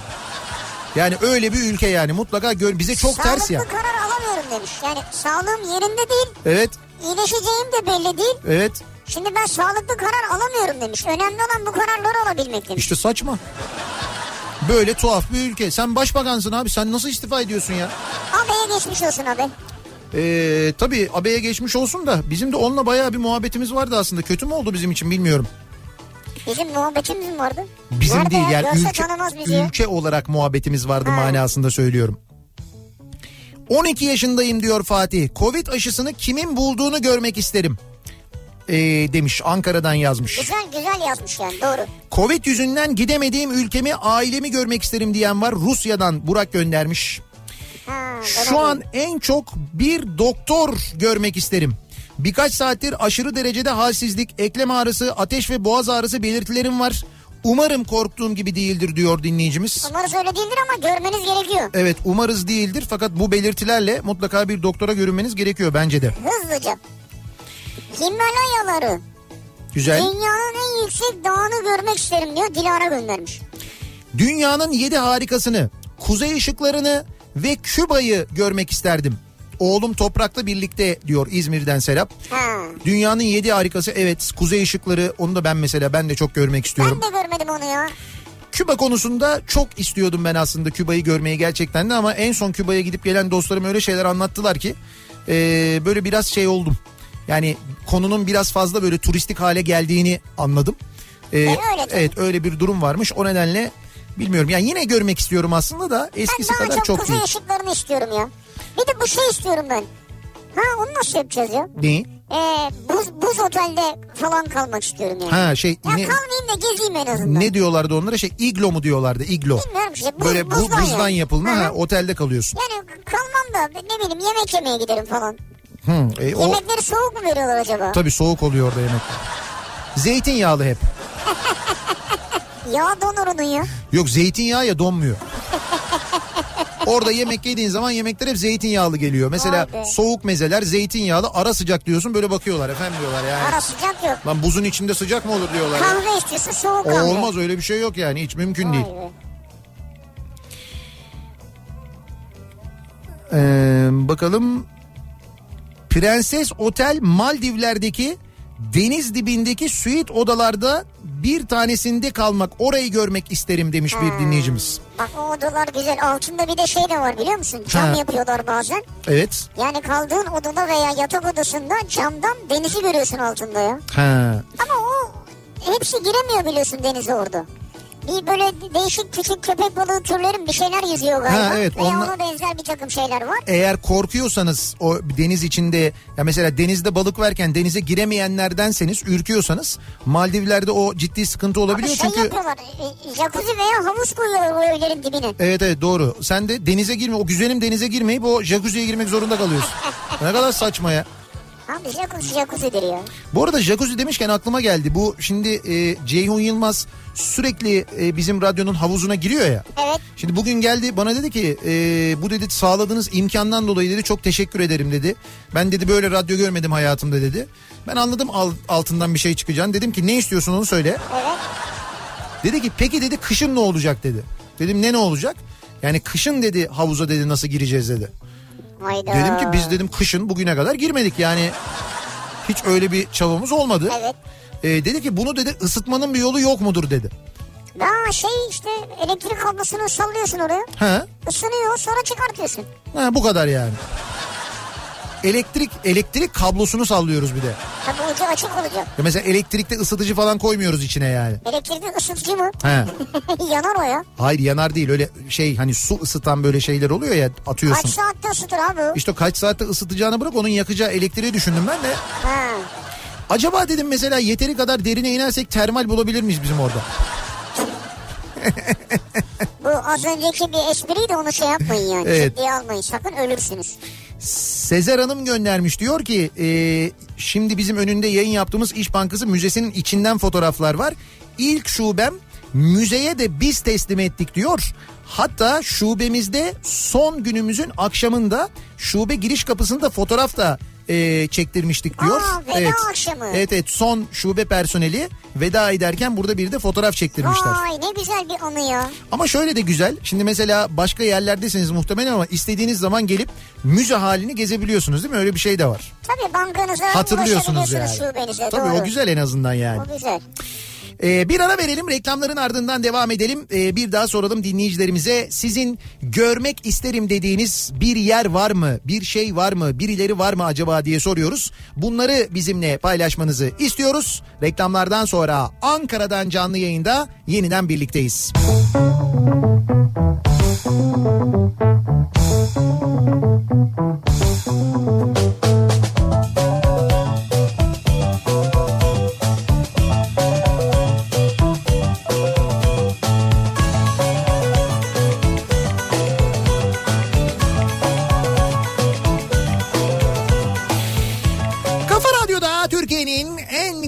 Yani öyle bir ülke yani, mutlaka gör, bize çok sağlıklı ters ya. Sağlıklı karar alamıyorum demiş. Yani sağlığım yerinde değil. Evet. İyileşeceğim de belli değil. Evet. Şimdi ben sağlıklı karar alamıyorum demiş. Önemli olan bu kararları alabilmek demiş. İşte saçma. Böyle tuhaf bir ülke. Sen başbakansın abi, sen nasıl istifa ediyorsun ya? Abe'ye geçmiş olsun abi. Ee, tabii Abe'ye geçmiş olsun da bizim de onunla bayağı bir muhabbetimiz vardı aslında. Kötü mü oldu bizim için bilmiyorum. Bizim muhabbetimiz mi vardı? Bizim nerede değil yani, ülke, ülke olarak muhabbetimiz vardı ha. manasında söylüyorum. on iki yaşındayım diyor Fatih. Covid aşısını kimin bulduğunu görmek isterim ee, demiş, Ankara'dan yazmış. Güzel güzel yazmış yani, doğru. Covid yüzünden gidemediğim ülkemi, ailemi görmek isterim diyen var. Rusya'dan Burak göndermiş. Ha, şu an en çok bir doktor görmek isterim. Birkaç saattir aşırı derecede halsizlik, eklem ağrısı, ateş ve boğaz ağrısı belirtilerim var. Umarım korktuğum gibi değildir diyor dinleyicimiz. Umarız öyle değildir ama görmeniz gerekiyor. Evet, umarız değildir fakat bu belirtilerle mutlaka bir doktora görünmeniz gerekiyor bence de. Hızlıca. Himalayaları. Güzel. Dünyanın en yüksek dağını görmek isterim diyor, Dilara göndermiş. Dünyanın yedi harikasını, kuzey ışıklarını ve Küba'yı görmek isterdim. Oğlum toprakla birlikte diyor, İzmir'den Serap. Ha. Dünyanın yedi harikası, evet, kuzey ışıkları, onu da ben mesela ben de çok görmek istiyorum. Ben de görmedim onu ya. Küba konusunda çok istiyordum ben aslında Küba'yı görmeyi gerçekten de, ama en son Küba'ya gidip gelen dostlarım öyle şeyler anlattılar ki e, böyle biraz şey oldum. Yani konunun biraz fazla böyle turistik hale geldiğini anladım. E, e, öyle evet öyle bir durum varmış, o nedenle bilmiyorum. Yani yine görmek istiyorum aslında da eskisi kadar çok değil. Ben daha çok kuzey ışıklarını istiyorum ya. Bir de bu şey istiyorum ben. Ha, onu nasıl yapacağız ya? Neyi? Ee, buz, buz otelde falan kalmak istiyorum yani. Ha, şey, ya ne, kalmayayım da gezeyim en azından. Ne diyorlardı onlara? Şey, iglo mu diyorlardı? Iglo. Bilmiyorum şey. Buz, böyle buzdan, bu, buzdan yani. yapılma. Ha, otelde kalıyorsun. Yani kalmam da ne bileyim, yemek yemeye giderim falan. Hmm, e, o... Yemekleri soğuk mu veriyorlar acaba? Tabii soğuk oluyor orada yemek. Zeytinyağlı hep. Yağ donur onun ya. Yok, zeytinyağı ya donmuyor. Orada yemek yediğin zaman yemekler hep zeytinyağlı geliyor. Mesela soğuk mezeler zeytinyağlı, ara sıcak diyorsun, böyle bakıyorlar efendim, diyorlar yani. Ara sıcak yok. Lan buzun içinde sıcak mı olur diyorlar. Kahve içiyorsun soğuk kahve. Olmaz, öyle bir şey yok yani, hiç mümkün Vay değil. Be. Ee, bakalım. Prenses Otel Maldivler'deki deniz dibindeki suite odalarda bir tanesinde kalmak, orayı görmek isterim demiş ha, bir dinleyicimiz. Bak o odalar güzel. Altında bir de şey de var biliyor musun? Cam ha. yapıyorlar bazen. Evet. Yani kaldığın odada veya yatak odasında camdan denizi görüyorsun altında ya. Ha. Ama o hepsi giremiyor biliyorsun denize orada. Bir böyle değişik küçük köpek balığı türlerin bir şeyler yüzüyor galiba. Ha, evet, veya onla... ona benzer bir takım şeyler var. Eğer korkuyorsanız o deniz içinde, ya mesela denizde balık varken denize giremeyenlerdenseniz, ürküyorsanız Maldivler'de o ciddi sıkıntı olabiliyor. Abi şey çünkü yapıyorlar, jacuzzi veya havuz koyuyorlar o evlerin dibine. Evet evet doğru. Sen de denize girme, o güzelim denize girmeyip o jacuzziye girmek zorunda kalıyorsun. Ne kadar saçma ya. Abi jacuzzi jacuzzidir ya. Bu arada jacuzzi demişken aklıma geldi. Bu şimdi e, Ceyhun Yılmaz sürekli e, bizim radyonun havuzuna giriyor ya. Evet. Şimdi bugün geldi bana dedi ki e, bu dedi sağladığınız imkandan dolayı dedi çok teşekkür ederim dedi. Ben dedi böyle radyo görmedim hayatımda dedi. Ben anladım al, altından bir şey çıkacağını. Dedim ki ne istiyorsun onu söyle. Evet. Dedi ki peki dedi kışın ne olacak dedi. Dedim ne ne olacak? Yani kışın dedi havuza dedi nasıl gireceğiz dedi. Hayda. Dedim ki biz dedim kışın bugüne kadar girmedik yani. Hiç öyle bir çabamız olmadı. Evet. Ee, dedi ki bunu dedi ısıtmanın bir yolu yok mudur dedi. Aa şey işte elektrik kablosunu sallıyorsun oraya. He. Isınıyor sonra çıkartıyorsun. Ha, bu kadar yani. Elektrik elektrik kablosunu sallıyoruz bir de. Tabii ucu açık olacak. Ya mesela elektrikte ısıtıcı falan koymuyoruz içine yani. Elektrikte ısıtıcı mı? He. Yanar o ya. Hayır yanar değil öyle şey hani su ısıtan böyle şeyler oluyor ya atıyorsun. Kaç saatte ısıtır abi? İşte kaç saatte ısıtacağını bırak onun yakacağı elektriği düşündüm ben de. He. Acaba dedim mesela yeteri kadar derine inersek termal bulabilir miyiz bizim orada? Bu az önceki bir espriyi de onu şey yapmayın yani. Evet. Ciddiye almayın sakın ölürsünüz. Sezer Hanım göndermiş diyor ki e, şimdi bizim önünde yayın yaptığımız İş Bankası Müzesi'nin içinden fotoğraflar var. İlk şubem müzeye de biz teslim ettik diyor. Hatta şubemizde son günümüzün akşamında şube giriş kapısında fotoğraf da e, çektirmiştik diyor. Aa, veda evet. akşamı. Evet evet son şube personeli veda ederken burada bir de fotoğraf çektirmişler. Vay ne güzel bir anı ya. Ama şöyle de güzel şimdi mesela başka yerlerdesiniz muhtemelen ama istediğiniz zaman gelip müze halini gezebiliyorsunuz değil mi? Öyle bir şey de var. Tabii bankanıza hatırlıyorsunuz yani. Şubenize, tabii doğru. O güzel en azından yani. O güzel. Ee, bir ara verelim reklamların ardından devam edelim. Ee, bir daha soralım dinleyicilerimize sizin görmek isterim dediğiniz bir yer var mı? Bir şey var mı? Birileri var mı acaba diye soruyoruz. Bunları bizimle paylaşmanızı istiyoruz. Reklamlardan sonra Ankara'dan canlı yayında yeniden birlikteyiz.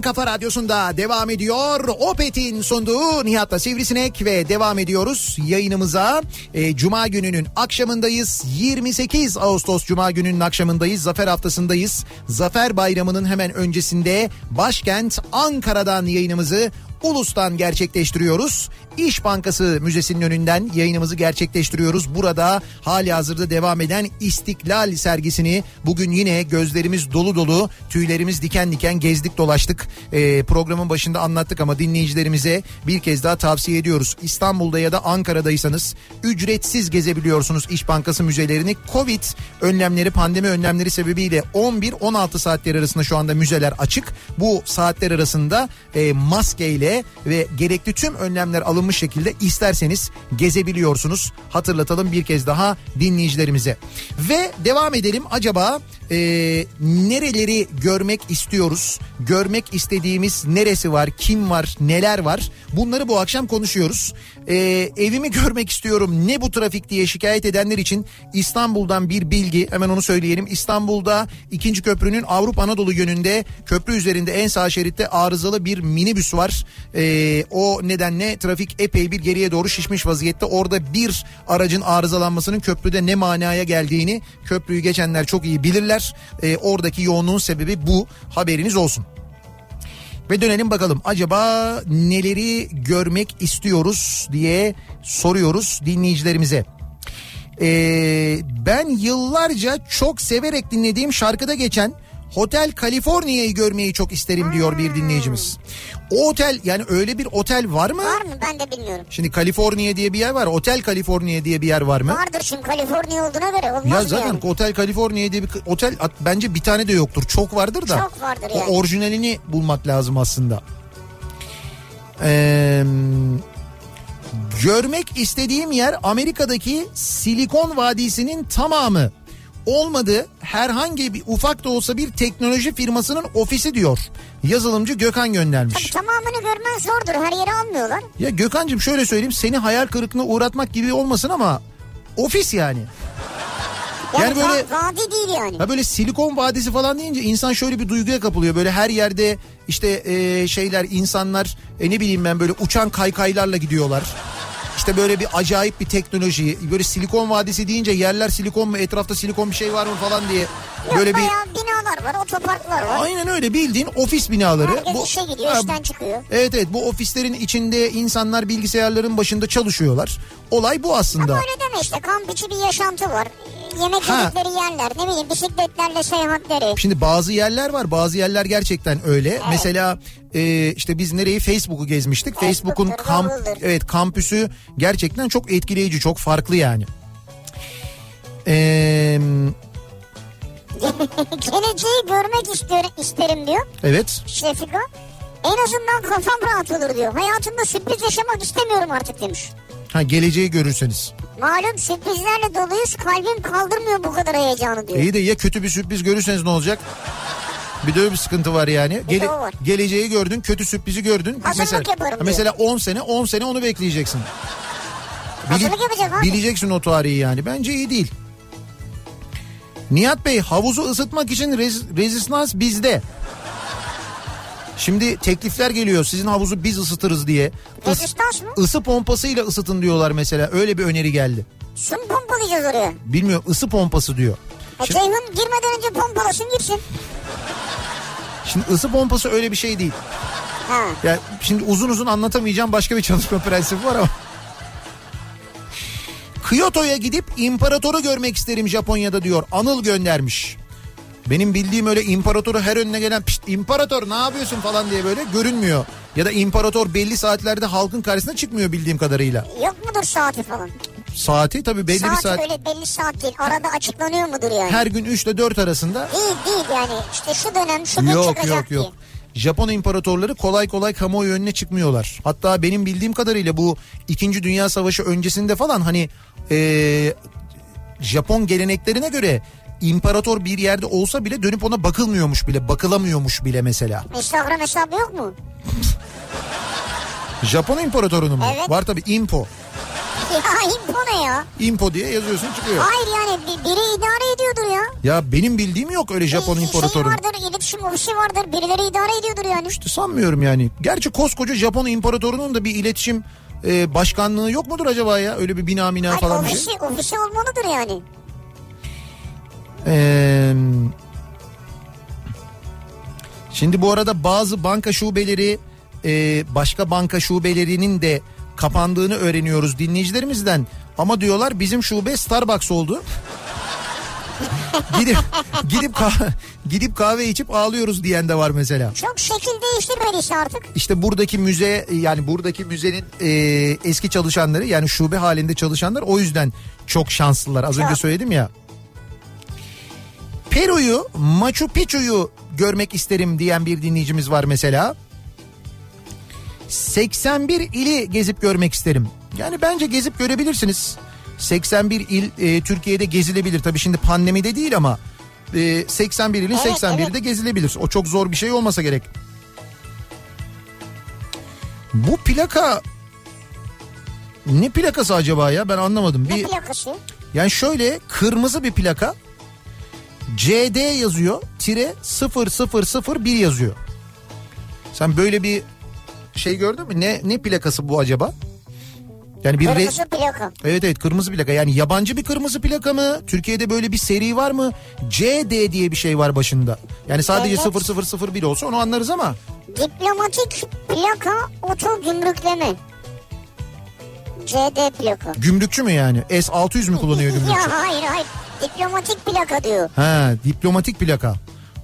Kafa Radyosu'nda devam ediyor. Opet'in sunduğu Nihat'la Sivrisinek ve devam ediyoruz yayınımıza. E, Cuma gününün akşamındayız. yirmi sekiz Ağustos Cuma gününün akşamındayız. Zafer haftasındayız. Zafer Bayramı'nın hemen öncesinde başkent Ankara'dan yayınımızı Ulus'tan gerçekleştiriyoruz. İş Bankası Müzesi'nin önünden yayınımızı gerçekleştiriyoruz. Burada hali hazırda devam eden İstiklal sergisini bugün yine gözlerimiz dolu dolu, tüylerimiz diken diken gezdik dolaştık. Ee, programın başında anlattık ama dinleyicilerimize bir kez daha tavsiye ediyoruz. İstanbul'da ya da Ankara'daysanız ücretsiz gezebiliyorsunuz İş Bankası müzelerini. Covid önlemleri, pandemi önlemleri sebebiyle on bir on altı saatler arasında şu anda müzeler açık. Bu saatler arasında e, maskeyle ve gerekli tüm önlemler alınmış şekilde isterseniz gezebiliyorsunuz. Hatırlatalım bir kez daha dinleyicilerimize. Ve devam edelim. Acaba e, nereleri görmek istiyoruz? Görmek istediğimiz neresi var? Kim var? Neler var? Bunları bu akşam konuşuyoruz. E, evimi görmek istiyorum. Ne bu trafik diye şikayet edenler için İstanbul'dan bir bilgi. Hemen onu söyleyelim. İstanbul'da ikinci köprünün Avrupa Anadolu yönünde köprü üzerinde en sağ şeritte arızalı bir minibüs var. Ee, o nedenle trafik epey bir geriye doğru şişmiş vaziyette. Orada bir aracın arızalanmasının köprüde ne manaya geldiğini köprüyü geçenler çok iyi bilirler. Ee, oradaki yoğunluğun sebebi bu. Haberiniz olsun. Ve dönelim bakalım acaba neleri görmek istiyoruz diye soruyoruz dinleyicilerimize. Ee, ben yıllarca çok severek dinlediğim şarkıda geçen Hotel California'yı görmeyi çok isterim hmm. diyor bir dinleyicimiz. O otel yani öyle bir otel var mı? Var mı ben de bilmiyorum. Şimdi California diye bir yer var. Otel California diye bir yer var mı? Vardır şimdi California olduğuna göre olmaz mı? Ya zaten yani? Otel California diye bir otel bence bir tane de yoktur. Çok vardır da. Çok vardır yani. O orijinalini bulmak lazım aslında. Eee... Görmek istediğim yer Amerika'daki Silikon Vadisi'nin tamamı. Olmadı herhangi bir ufak da olsa bir teknoloji firmasının ofisi diyor. Yazılımcı Gökhan göndermiş. Tabii tamamını görmen zordur, her yere almıyorlar. Ya Gökhan'cığım şöyle söyleyeyim, seni hayal kırıklığına uğratmak gibi olmasın ama ofis yani. Yani, yani böyle vadi değil yani. Ya böyle Silikon Vadisi falan deyince insan şöyle bir duyguya kapılıyor. Böyle her yerde işte e, şeyler insanlar e, ne bileyim ben böyle uçan kaykaylarla gidiyorlar. İşte böyle bir acayip bir teknoloji. Böyle Silikon Vadisi deyince yerler silikon mu, etrafta silikon bir şey var mı falan diye. Yok, böyle bayağı bir binalar var, otoparklar var. Aynen öyle, bildiğin ofis binaları. Herkes bu, işe gidiyor, ha, işten çıkıyor. Evet evet, bu ofislerin içinde insanlar bilgisayarların başında çalışıyorlar. Olay bu aslında. Ama öyle deme işte, kamp içi bir yaşantı var. yemek ha. yedikleri yerler, ne bileyim bisikletlerle seyahatleri. Şimdi bazı yerler var, bazı yerler gerçekten öyle. Evet. Mesela e, işte biz nereyi Facebook'u gezmiştik. Facebook'un kamp, evet kampüsü gerçekten çok etkileyici, çok farklı yani. Eee... Geleceği görmek istiyor, isterim diyor. Evet. Şefika. En azından kafam rahat olur diyor. Hayatımda sürpriz yaşamak istemiyorum artık demiş. Ha, geleceği görürseniz. Malum sürprizlerle doluyuz, kalbim kaldırmıyor bu kadar heyecanı diyor. İyi de ya kötü bir sürpriz görürseniz ne olacak? Bir de öyle bir sıkıntı var yani. Gele, var. Geleceği gördün, kötü sürprizi gördün. Hazırlık mesela, yaparım diyor. Mesela on sene onu bekleyeceksin. Bili, Hazırlık yapacak abi. Bileceksin o tarihi yani. Bence iyi değil. Nihat Bey, havuzu ısıtmak için rez, rezistans bizde. Şimdi teklifler geliyor, sizin havuzu biz ısıtırız diye. Rezistans mı? Isı pompasıyla ısıtın diyorlar mesela. Öyle bir öneri geldi. Su mu pompalayacağız oraya? Bilmiyorum, ısı pompası diyor. E Şimdi... Ceyhun girmeden önce pompalasın gitsin. Şimdi ısı pompası öyle bir şey değil. Ha. Yani şimdi uzun uzun anlatamayacağım, başka bir çalışma prensibi var ama. Kyoto'ya gidip imparatoru görmek isterim Japonya'da diyor. Anıl göndermiş. Benim bildiğim öyle imparatoru her önüne gelen pişt imparator ne yapıyorsun falan diye böyle görünmüyor. Ya da imparator belli saatlerde halkın karşısına çıkmıyor bildiğim kadarıyla. Yok mudur saati falan? Saati tabii belli saat, bir saat. Öyle belli saat değil. Arada açıklanıyor mudur yani? Her gün üç ile dört arasında. Değil değil yani işte şu dönem şu gün çıkacak yok, yok. diye. Japon imparatorları kolay kolay kamuoyu önüne çıkmıyorlar. Hatta benim bildiğim kadarıyla bu ikinci. Dünya Savaşı öncesinde falan hani ee, Japon geleneklerine göre imparator bir yerde olsa bile dönüp ona bakılmıyormuş bile, bakılamıyormuş bile mesela. Instagram hesabı yok mu? Japon imparatorunun mu? Evet. Var tabii impo. Ya impo ne ya? İmpo diye yazıyorsun çıkıyor. Hayır yani biri idare ediyordur ya. Ya benim bildiğim yok öyle Japon bir imparatorunun. Şey vardır, iletişim ofisi vardır, birileri idare ediyordur yani. İşte sanmıyorum yani. Gerçi koskoca Japon imparatorunun da bir iletişim e, başkanlığı yok mudur acaba ya? Öyle bir bina mina Hayır, falan bir şey. Hayır ofisi olmalıdır yani. Ee, şimdi bu arada bazı banka şubeleri e, başka banka şubelerinin de kapandığını öğreniyoruz dinleyicilerimizden. Ama diyorlar bizim şube Starbucks oldu. gidip gidip kahve, gidip kahve içip ağlıyoruz diyen de var mesela. Çok şekil değiştirmedi artık. İşte buradaki müze yani buradaki müzenin e, eski çalışanları yani şube halinde çalışanlar o yüzden çok şanslılar. Az çok. Önce söyledim ya. Peru'yu, Machu Picchu'yu görmek isterim diyen bir dinleyicimiz var mesela. seksen bir ili gezip görmek isterim. Yani bence gezip görebilirsiniz. seksen bir il e, Türkiye'de gezilebilir. Tabii şimdi pandemide değil ama e, seksen bir ilin evet, seksen birinde evet. gezilebilir. O çok zor bir şey olmasa gerek. Bu plaka ne plakası acaba ya? Ben anlamadım. Ne bir, plakası? Yani şöyle kırmızı bir plaka. C D yazıyor, tire sıfır sıfır sıfır bir yazıyor. Sen böyle bir şey gördün mü? Ne ne plakası bu acaba? Yani bir kırmızı re... plaka. Evet evet kırmızı plaka. Yani yabancı bir kırmızı plaka mı? Türkiye'de böyle bir seri var mı? C D diye bir şey var başında. Yani sadece evet. sıfır sıfır sıfır bir olsa onu anlarız ama. Diplomatik plaka otogümrükleme. C D plaka. Gümrükçü mü yani? S altı yüz mü kullanıyor gümrükçü? Ya hayır hayır. Diplomatik plaka diyor. Ha, diplomatik plaka.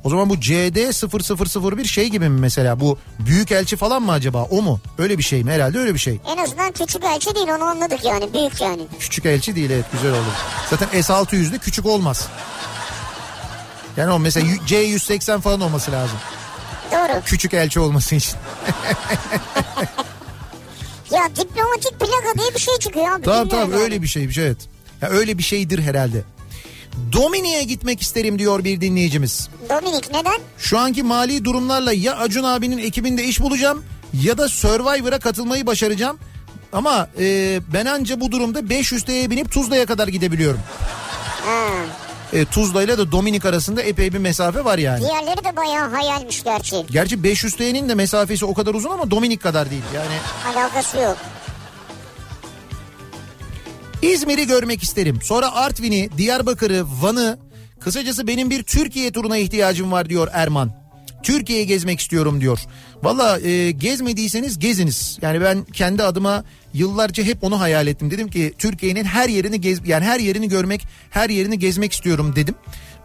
O zaman bu C D sıfır sıfır sıfır bir şey gibi mi mesela? Bu büyükelçi falan mı acaba? O mu? Öyle bir şey mi? Herhalde öyle bir şey. En azından küçük elçi değil onu anladık yani. Büyük yani. Küçük elçi değil evet güzel oldu. Zaten S altı yüzde küçük olmaz. Yani o mesela C yüz seksen falan olması lazım. Doğru. Küçük elçi olması için. Ya diplomatik plaka diye bir şey çıkıyor abi. Tamam tamam yani. Öyle bir şey bir şey evet. Ya öyle bir şeydir herhalde. Dominik'e gitmek isterim diyor bir dinleyicimiz. Dominik neden? Şu anki mali durumlarla ya Acun abinin ekibinde iş bulacağım ya da Survivor'a katılmayı başaracağım. Ama e, ben anca bu durumda beş yüz liraya binip Tuzla'ya kadar gidebiliyorum. Hmm. E, Tuzla ile de Dominik arasında epey bir mesafe var yani. Diğerleri de bayağı hayalmiş gerçi. Gerçi beş yüz lira'nin de mesafesi o kadar uzun ama Dominik kadar değil yani. Alakası yok. İzmir'i görmek isterim. Sonra Artvin'i, Diyarbakır'ı, Van'ı. Kısacası benim bir Türkiye turuna ihtiyacım var diyor Erman. Türkiye'yi gezmek istiyorum diyor. Valla e, gezmediyseniz geziniz. Yani ben kendi adıma yıllarca hep onu hayal ettim. Dedim ki Türkiye'nin her yerini gez, yani her yerini görmek, her yerini gezmek istiyorum dedim.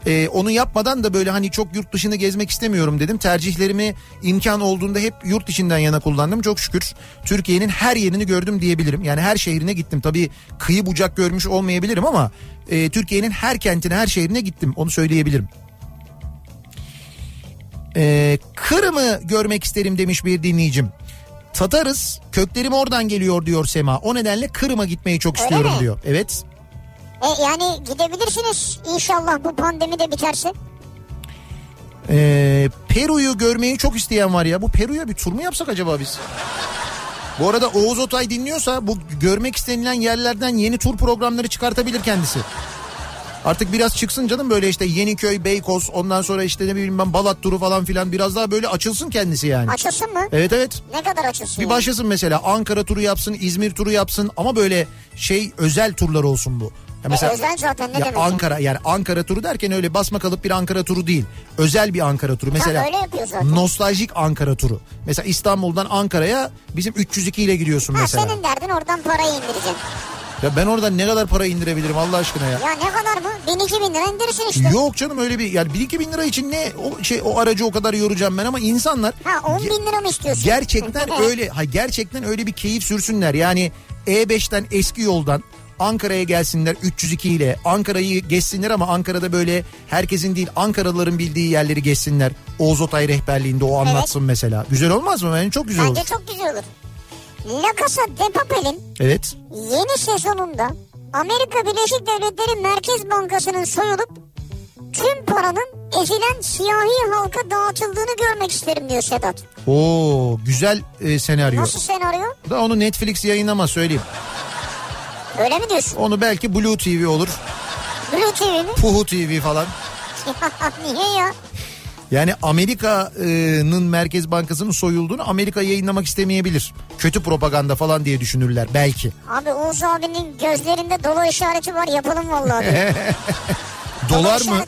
Ee, onu yapmadan da böyle hani çok yurt dışını gezmek istemiyorum dedim. Tercihlerimi imkan olduğunda hep yurt içinden yana kullandım. Çok şükür Türkiye'nin her yerini gördüm diyebilirim. Yani her şehrine gittim. Tabii kıyı bucak görmüş olmayabilirim ama e, Türkiye'nin her kentine, her şehrine gittim. Onu söyleyebilirim. Ee, Kırım'ı görmek isterim demiş bir dinleyicim. Tatarız, köklerim oradan geliyor diyor Sema. O nedenle Kırım'a gitmeyi çok istiyorum diyor. Evet. E yani gidebilirsiniz inşallah bu pandemi de biterse. Ee, Peru'yu görmeyi çok isteyen var ya. Bu Peru'ya bir tur mu yapsak acaba biz? Bu arada Oğuz Otay dinliyorsa bu görmek istenilen yerlerden yeni tur programları çıkartabilir kendisi. Artık biraz çıksın canım, böyle işte Yeniköy, Beykoz, ondan sonra işte ne bileyim ben Balat turu falan filan, biraz daha böyle açılsın kendisi yani. Açılsın mı? Evet evet. Ne kadar açılsın? Bir başlasın yani? Mesela Ankara turu yapsın, İzmir turu yapsın ama böyle şey özel turlar olsun bu. Ya mesela e, zaten ne ya demek Ankara yani? Yani Ankara turu derken öyle basma kalıp bir Ankara turu değil. Özel bir Ankara turu. Mesela nostaljik Ankara turu. Mesela İstanbul'dan Ankara'ya bizim üç yüz iki ile gidiyorsun ha, mesela. Senin derdin oradan parayı indireceksin. Ya ben oradan ne kadar para indirebilirim Allah aşkına ya. Ya ne kadar mı? bin iki bin lira indirirsin işte. Yok canım öyle bir yani bin iki bin lira için ne o şey o aracı o kadar yoracağım ben ama insanlar. Ha on bin lira mı istiyorsun? Gerçekten öyle ha gerçekten öyle bir keyif sürsünler. Yani E beşten eski yoldan Ankara'ya gelsinler üç yüz iki ile, Ankara'yı gezsinler ama Ankara'da böyle herkesin değil Ankaralıların bildiği yerleri gezsinler. Oğuz Otay rehberliğinde o anlatsın evet. Mesela. Güzel olmaz mı? Yani çok güzel olur. Bence çok güzel olur. La Casa de Papel'in evet. Yeni sezonunda Amerika Birleşik Devletleri Merkez Bankası'nın soyulup tüm paranın ezilen siyahi halka dağıtıldığını görmek isterim diyor Sedat. Oo güzel e, senaryo. Nasıl senaryo? Da onu Netflix yayınlamaz söyleyeyim. Öyle mi diyorsun? Onu belki Blue T V olur. Blue T V mi? Puhu T V falan. Niye ya? Yani Amerika'nın Merkez Bankası'nın soyulduğunu Amerika yayınlamak istemeyebilir. Kötü propaganda falan diye düşünürler belki. Abi Oğuz abinin gözlerinde dolar işareti var, yapalım vallahi. Dolar, dolar mı?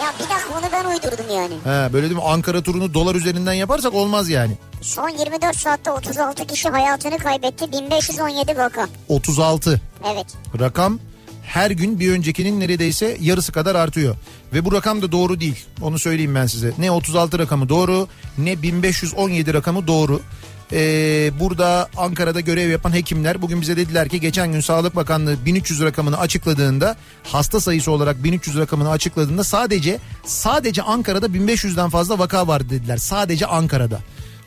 Ya bir dakika onu ben uydurdum yani. He, böyle değil mi? Ankara turunu dolar üzerinden yaparsak olmaz yani. Son yirmi dört saatte otuz altı kişi hayatını kaybetti. bin beş yüz on yedi vaka. otuz altı. Evet. Rakam her gün bir öncekinin neredeyse yarısı kadar artıyor. Ve bu rakam da doğru değil. Onu söyleyeyim ben size. Ne otuz altı rakamı doğru ne bin beş yüz on yedi rakamı doğru. Ee, burada Ankara'da görev yapan hekimler bugün bize dediler ki geçen gün Sağlık Bakanlığı bin üç yüz rakamını açıkladığında, hasta sayısı olarak bin üç yüz rakamını açıkladığında sadece sadece Ankara'da bin beş yüzden fazla vaka vardı dediler. Sadece Ankara'da.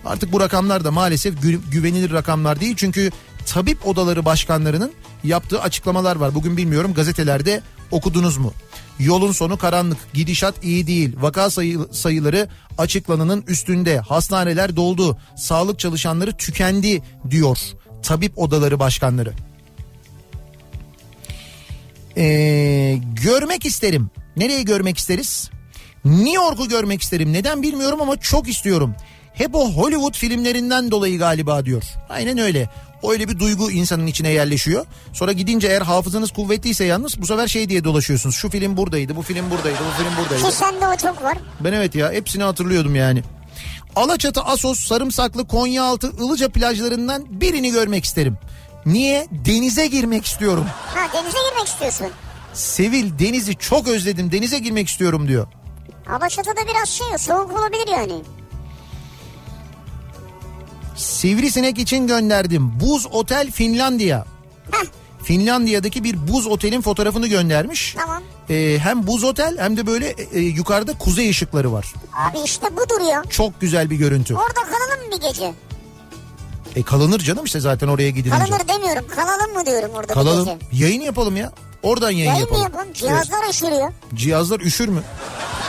Artık bu rakamlar da maalesef gü- güvenilir rakamlar değil çünkü tabip odaları başkanlarının yaptığı açıklamalar var. Bugün bilmiyorum gazetelerde okudunuz mu? Yolun sonu karanlık, gidişat iyi değil, vaka sayı, sayıları açıklananın üstünde, hastaneler doldu, sağlık çalışanları tükendi diyor tabip odaları başkanları. Ee, görmek isterim. Nereyi görmek isteriz? New York'u görmek isterim. Neden bilmiyorum ama çok istiyorum. Hep o Hollywood filmlerinden dolayı galiba diyor. Aynen öyle. Öyle bir duygu insanın içine yerleşiyor. Sonra gidince eğer hafızanız kuvvetliyse yalnız bu sefer şey diye dolaşıyorsunuz. Şu film buradaydı, bu film buradaydı, bu film buradaydı. Şu sende o çok var. Ben evet ya hepsini hatırlıyordum yani. Alaçatı, Assos, Sarımsaklı, Konyaaltı, Ilıca plajlarından birini görmek isterim. Niye? Denize girmek istiyorum. Ha denize girmek istiyorsun. Sevil denizi çok özledim, denize girmek istiyorum diyor. Alaçatı'da biraz şey soğuk olabilir yani. Sivrisinek için gönderdim. Buz Otel Finlandiya. Heh. Finlandiya'daki bir buz otelin fotoğrafını göndermiş. Tamam. Ee, hem buz otel hem de böyle e, yukarıda kuzey ışıkları var. Abi işte bu duruyor. Çok güzel bir görüntü. Orada kalalım mı bir gece? E kalınır canım işte zaten oraya gidilince. Kalınır demiyorum. Kalalım mı diyorum orada kalalım. Bir gece. Yayın yapalım ya. Oradan yayın, yayın yapalım. Yayın yapalım. Cihazlar evet. Üşürüyor. Cihazlar üşür mü?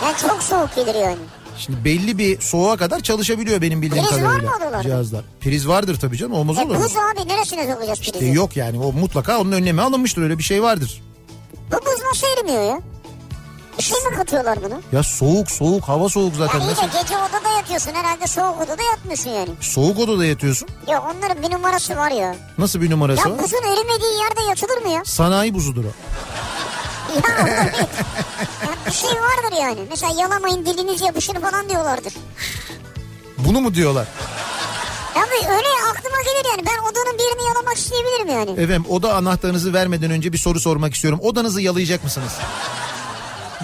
Yani çok soğuk gelir yani. Şimdi belli bir soğuğa kadar çalışabiliyor benim bildiğim priz kadarıyla var cihazlar. Priz vardır tabii canım olmaz e, olur mu? Buz abi neresine sokacağız prizi? İşte yok yani o mutlaka onun önlemi alınmıştır öyle bir şey vardır. Bu buz nasıl erimiyor ya? Bir şey mi katıyorlar bunu? Ya soğuk soğuk hava soğuk zaten. Ya iyi de gece odada yatıyorsun herhalde soğuk odada yatmıyorsun yani. Soğuk odada yatıyorsun? Ya onların bir numarası var ya. Nasıl bir numarası ya var? Ya buzun erimediği yerde yatılır mı ya? Sanayi buzudur o. Ya, ya bir şey vardır yani. Mesela yalamayın diliniz yapışır falan diyorlardır. Bunu mu diyorlar? Tabii öyle aklıma gelir yani. Ben odanın birini yalamak isteyebilirim yani. Efendim oda anahtarınızı vermeden önce bir soru sormak istiyorum. Odanızı yalayacak mısınız?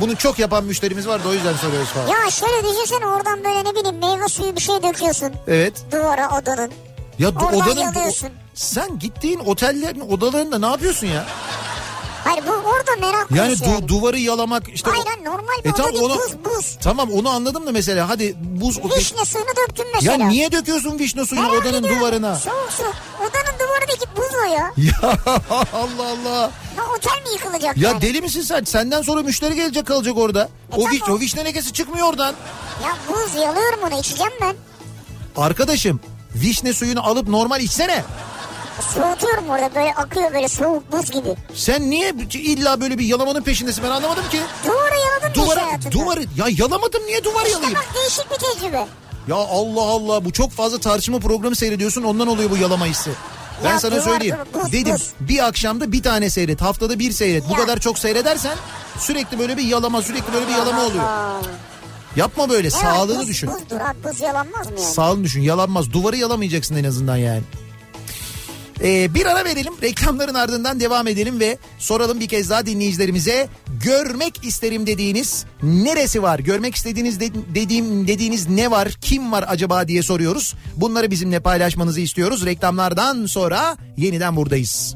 Bunu çok yapan müşterimiz var da o yüzden soruyoruz falan. Ya şöyle düşünsene, oradan böyle ne bileyim meyve suyu bir şey döküyorsun. Evet. Duvara odanın. Ya oradan odanın, yalıyorsun. O, sen gittiğin otellerin odalarında ne yapıyorsun ya? Hayır bu orada merak yani. Du, yani duvarı yalamak işte. Aynen normal bir e, oda değil, onu, buz buz. Tamam onu anladım da mesela hadi buz. Vişne suyunu döktün mesela. Ya niye döküyorsun vişne suyunu merak odanın ediyorum. Duvarına? Soğuk su. Odanın duvarındaki buz o ya. Ya Allah Allah. Ya otel mi yıkılacak ya yani? Deli misin sen? Senden sonra müşteri gelecek kalacak orada. E, o, viş, o vişne lekesi çıkmıyor oradan. Ya buz yalıyorum onu, içeceğim ben. Arkadaşım vişne suyunu alıp normal içsene. Soğutuyorum orada, böyle akıyor böyle soğuk buz gibi. Sen niye illa böyle bir yalamanın peşindesin, ben anlamadım ki. Duvarı yaladım duvara, ya hayatımda. Duvarı, ya yalamadım, niye duvar işte yalayayım? İşte bak değişik bir tecrübe. Ya Allah Allah, bu çok fazla tartışma programı seyrediyorsun, ondan oluyor bu yalama hissi. Ben ya sana duvar, söyleyeyim buz, dedim buz. Bir akşamda bir tane seyret, haftada bir seyret ya. Bu kadar çok seyredersen sürekli böyle bir yalama, sürekli böyle bir yalama oluyor. Yapma böyle ya, sağlığını buz, düşün. Buzdur abi, buz yalanmaz mı yani? Sağlığını düşün, yalanmaz, duvarı yalamayacaksın en azından yani. Ee, bir ara verelim, reklamların ardından devam edelim ve soralım bir kez daha dinleyicilerimize, görmek isterim dediğiniz neresi var? Görmek istediğiniz de, dediğim dediğiniz ne var? Kim var acaba diye soruyoruz. Bunları bizimle paylaşmanızı istiyoruz. Reklamlardan sonra yeniden buradayız.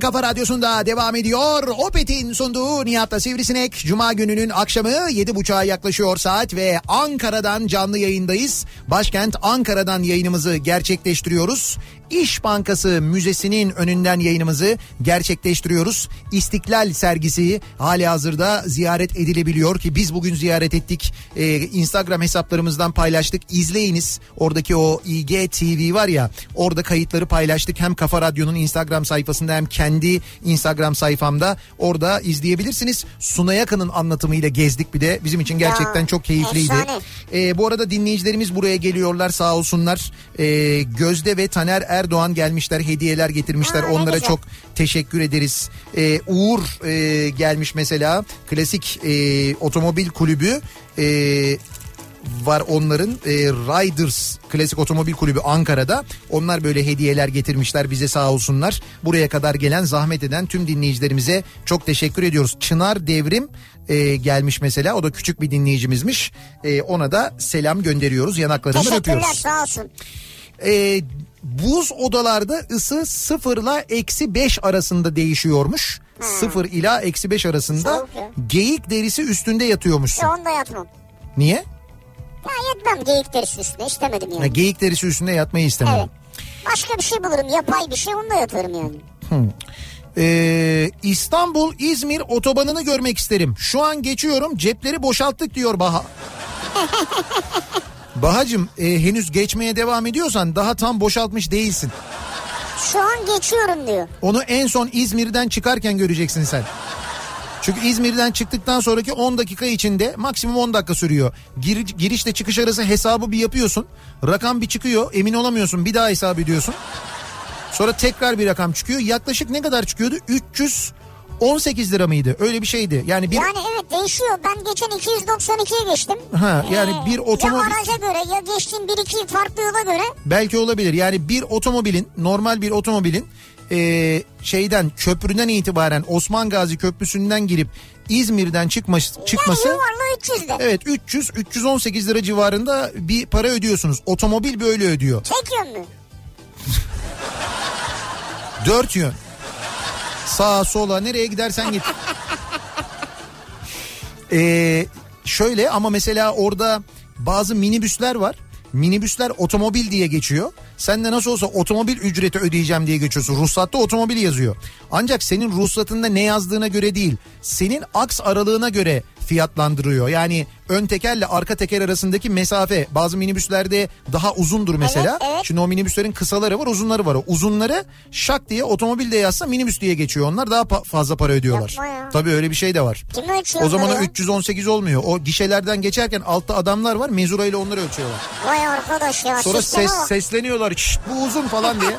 Kafa Radyosu'nda devam ediyor. Opet'in sunduğu Nihat'la Sivrisinek. Cuma gününün akşamı yedi buçuğa yaklaşıyor saat ve Ankara'dan canlı yayındayız. Başkent Ankara'dan yayınımızı gerçekleştiriyoruz. İş Bankası Müzesi'nin önünden yayınımızı gerçekleştiriyoruz. İstiklal Sergisi hali hazırda ziyaret edilebiliyor ki biz bugün ziyaret ettik. Ee, Instagram hesaplarımızdan paylaştık. İzleyiniz. Oradaki o I G T V var ya, orada kayıtları paylaştık. Hem Kafa Radyo'nun Instagram sayfasında hem kendi Instagram sayfamda, orada izleyebilirsiniz. Sunay Akın'ın anlatımıyla gezdik bir de. Bizim için gerçekten ya, çok keyifliydi. Ee, bu arada dinleyicilerimiz buraya geliyorlar sağ olsunlar. Ee, Gözde ve Taner Erdoğan gelmişler, hediyeler getirmişler. Aa, onlara çok teşekkür ederiz. Ee, Uğur e, gelmiş mesela. Klasik e, Otomobil Kulübü e, var onların. E, Riders Klasik Otomobil Kulübü Ankara'da. Onlar böyle hediyeler getirmişler bize sağ olsunlar. Buraya kadar gelen, zahmet eden tüm dinleyicilerimize çok teşekkür ediyoruz. Çınar Devrim e, gelmiş mesela. O da küçük bir dinleyicimizmiş. E, ona da selam gönderiyoruz. Yanaklarından öpüyoruz. Teşekkürler, sağ olsun. E, Buz odalarda ısı sıfır ile eksi beş arasında değişiyormuş. Hmm. sıfır ile eksi beş arasında. Geyik derisi üstünde yatıyormuşsun. E onda yatmam. Niye? Ya yatmam geyik derisi üstünde, istemedim yani. Ya, geyik derisi üstünde yatmayı istemiyorum. Evet. Başka bir şey bulurum, yapay bir şey, onda yatarım yani. Hmm. Ee, İstanbul-İzmir otobanını görmek isterim. Şu an geçiyorum, cepleri boşalttık diyor Baha. Bahacığım e, henüz geçmeye devam ediyorsan daha tam boşaltmış değilsin. Şu an geçiyorum diyor. Onu en son İzmir'den çıkarken göreceksin sen. Çünkü İzmir'den çıktıktan sonraki on dakika içinde, maksimum on dakika sürüyor. Gir, girişle çıkış arası hesabı bir yapıyorsun. Rakam bir çıkıyor, emin olamıyorsun, bir daha hesap ediyorsun. Sonra tekrar bir rakam çıkıyor. Yaklaşık ne kadar çıkıyordu? üç yüz on sekiz lira mıydı? Öyle bir şeydi. Yani bir... Yani evet değişiyor. Ben geçen iki yüz doksan ikiye geçtim. Ha yani ee, bir otomobil... Ya araca göre ya geçtiğin bir iki farklı yola göre. Belki olabilir. Yani bir otomobilin, normal bir otomobilin e, şeyden, köprüden itibaren Osman Gazi Köprüsü'nden girip İzmir'den çıkması... çıkması yani yuvarlı üç yüz lira. Evet üç yüz üç yüz on sekiz lira civarında bir para ödüyorsunuz. Otomobil böyle ödüyor. Tek yön mü? Dört yön. Sağa sola nereye gidersen git. ee, şöyle ama mesela orada bazı minibüsler var. Minibüsler otomobil diye geçiyor. Sen de nasıl olsa otomobil ücreti ödeyeceğim diye geçiyorsun. Ruhsatta otomobil yazıyor. Ancak senin ruhsatında ne yazdığına göre değil, senin aks aralığına göre fiyatlandırıyor. Yani ön tekerle arka teker arasındaki mesafe bazı minibüslerde daha uzundur mesela. Evet, evet. Şimdi o minibüslerin kısaları var, uzunları var. O uzunları şak diye otomobil de yazsa minibüs diye geçiyor. Onlar daha pa- fazla para ödüyorlar. Tabii öyle bir şey de var. O zaman o üç yüz on sekiz olmuyor. O gişelerden geçerken altta adamlar var. Mezura ile onları ölçüyorlar. Vay arkadaş ya. Sonra ses, sesleniyorlar. Şşt, bu uzun falan diye.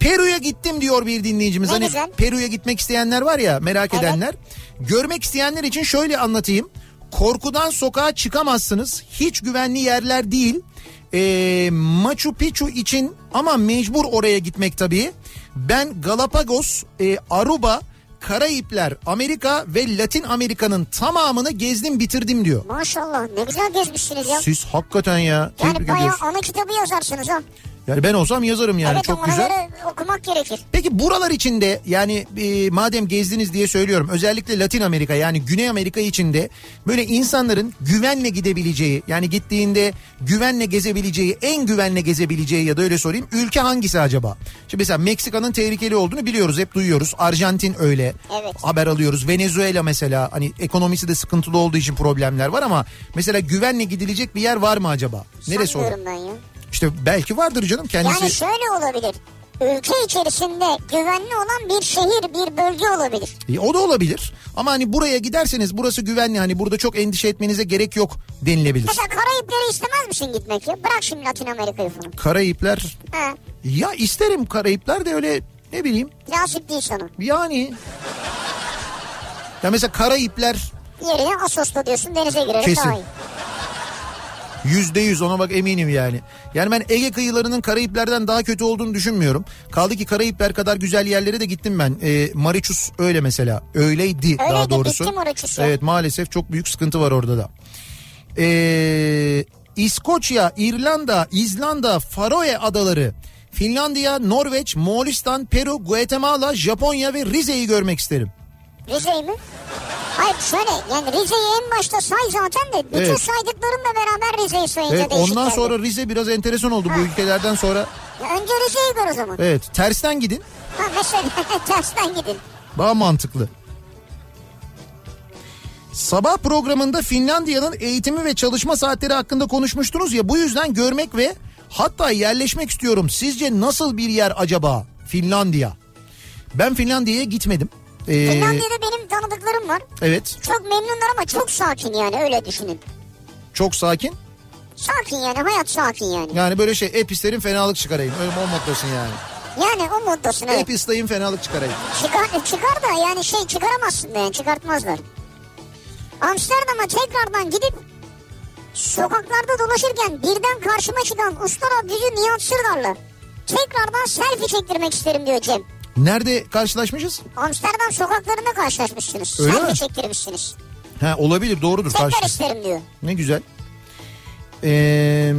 Peru'ya gittim diyor bir dinleyicimiz. Ne hani güzel. Peru'ya gitmek isteyenler var ya, merak evet. edenler. Görmek isteyenler için şöyle anlatayım. Korkudan sokağa çıkamazsınız. Hiç güvenli yerler değil. E, Machu Picchu için ama mecbur oraya gitmek tabii. Ben Galapagos, e, Aruba, Karayipler, Amerika ve Latin Amerika'nın tamamını gezdim bitirdim diyor. Maşallah ne güzel gezmişsiniz ya. Siz hakikaten ya. Yani bayağı ana kitabı yazarsınız ha. Yani ben olsam yazarım yani, evet, çok güzel. Evet, onları okumak gerekir. Peki buralar içinde yani e, madem gezdiniz diye söylüyorum. Özellikle Latin Amerika yani Güney Amerika içinde böyle insanların güvenle gidebileceği, yani gittiğinde güvenle gezebileceği, en güvenle gezebileceği ya da öyle sorayım, ülke hangisi acaba? Şimdi mesela Meksika'nın tehlikeli olduğunu biliyoruz, hep duyuyoruz. Arjantin öyle, evet, haber alıyoruz. Venezuela mesela, hani ekonomisi de sıkıntılı olduğu için problemler var ama mesela güvenle gidilecek bir yer var mı acaba? Neresi olur? Ben ya. İşte belki vardır canım kendisi. Yani şöyle olabilir. Ülke içerisinde güvenli olan bir şehir, bir bölge olabilir. E, o da olabilir. Ama hani buraya giderseniz burası güvenli, hani burada çok endişe etmenize gerek yok denilebilir. Mesela Karayipleri istemez misin gitmek ya? Bırak şimdi Latin Amerika'yı falan. Karayipler. He. Ya isterim, Karayipler de öyle ne bileyim. Nasip değil sana. Yani. Ya mesela Karayipler. Yerine Asos'ta diyorsun, denize gireriz. Kesin. Daha iyi. Yüzde yüz ona bak eminim yani. Yani ben Ege kıyılarının Karayipler'den daha kötü olduğunu düşünmüyorum. Kaldı ki Karayipler kadar güzel yerlere de gittim ben. E, Mauritius öyle mesela. Öyleydi, öyleydi daha doğrusu. Öyleydi, bitti Mauritius'u. Evet, maalesef çok büyük sıkıntı var orada da. E, İskoçya, İrlanda, İzlanda, Faroe Adaları, Finlandiya, Norveç, Moğolistan, Peru, Guatemala, Japonya ve Rize'yi görmek isterim. Rize'yi mi? Hayır şöyle yani Rize'yi en başta say zaten de bütün evet. saydıklarımla beraber Rize'yi sayınca evet, değişik ondan geldi. Sonra Rize biraz enteresan oldu ha. Bu ülkelerden sonra. Ya önce Rize'yi gör o zaman. Evet, tersten gidin. Ha mesela tersten gidin. Daha mantıklı. Sabah programında Finlandiya'nın eğitimi ve çalışma saatleri hakkında konuşmuştunuz ya, bu yüzden görmek ve hatta yerleşmek istiyorum. Sizce nasıl bir yer acaba Finlandiya? Ben Finlandiya'ya gitmedim. Ee, Finlandiya'da benim tanıdıklarım var. Evet. Çok memnunlar ama çok sakin yani, öyle düşünün. Çok sakin? Sakin yani, hayat sakin yani. Yani böyle şey, episterin fenalık çıkarayım. Öyle o moddasın yani. Yani o moddasın evet. Epistayım fenalık çıkarayım. Çıkar, çıkar da yani şey çıkaramazsın da yani, çıkartmazlar. Amsterdam'a tekrardan gidip sokaklarda dolaşırken birden karşıma çıkan usta radyocu Nihat Sırdar'la tekrardan selfie çektirmek isterim diyor Cem. Nerede karşılaşmışız? Amsterdam sokaklarında karşılaşmışsınız. Öyle selfie mi? Çektirmişsiniz. Ha, olabilir, doğrudur. Tekrar karşı... isterim diyor. Ne güzel. Ee,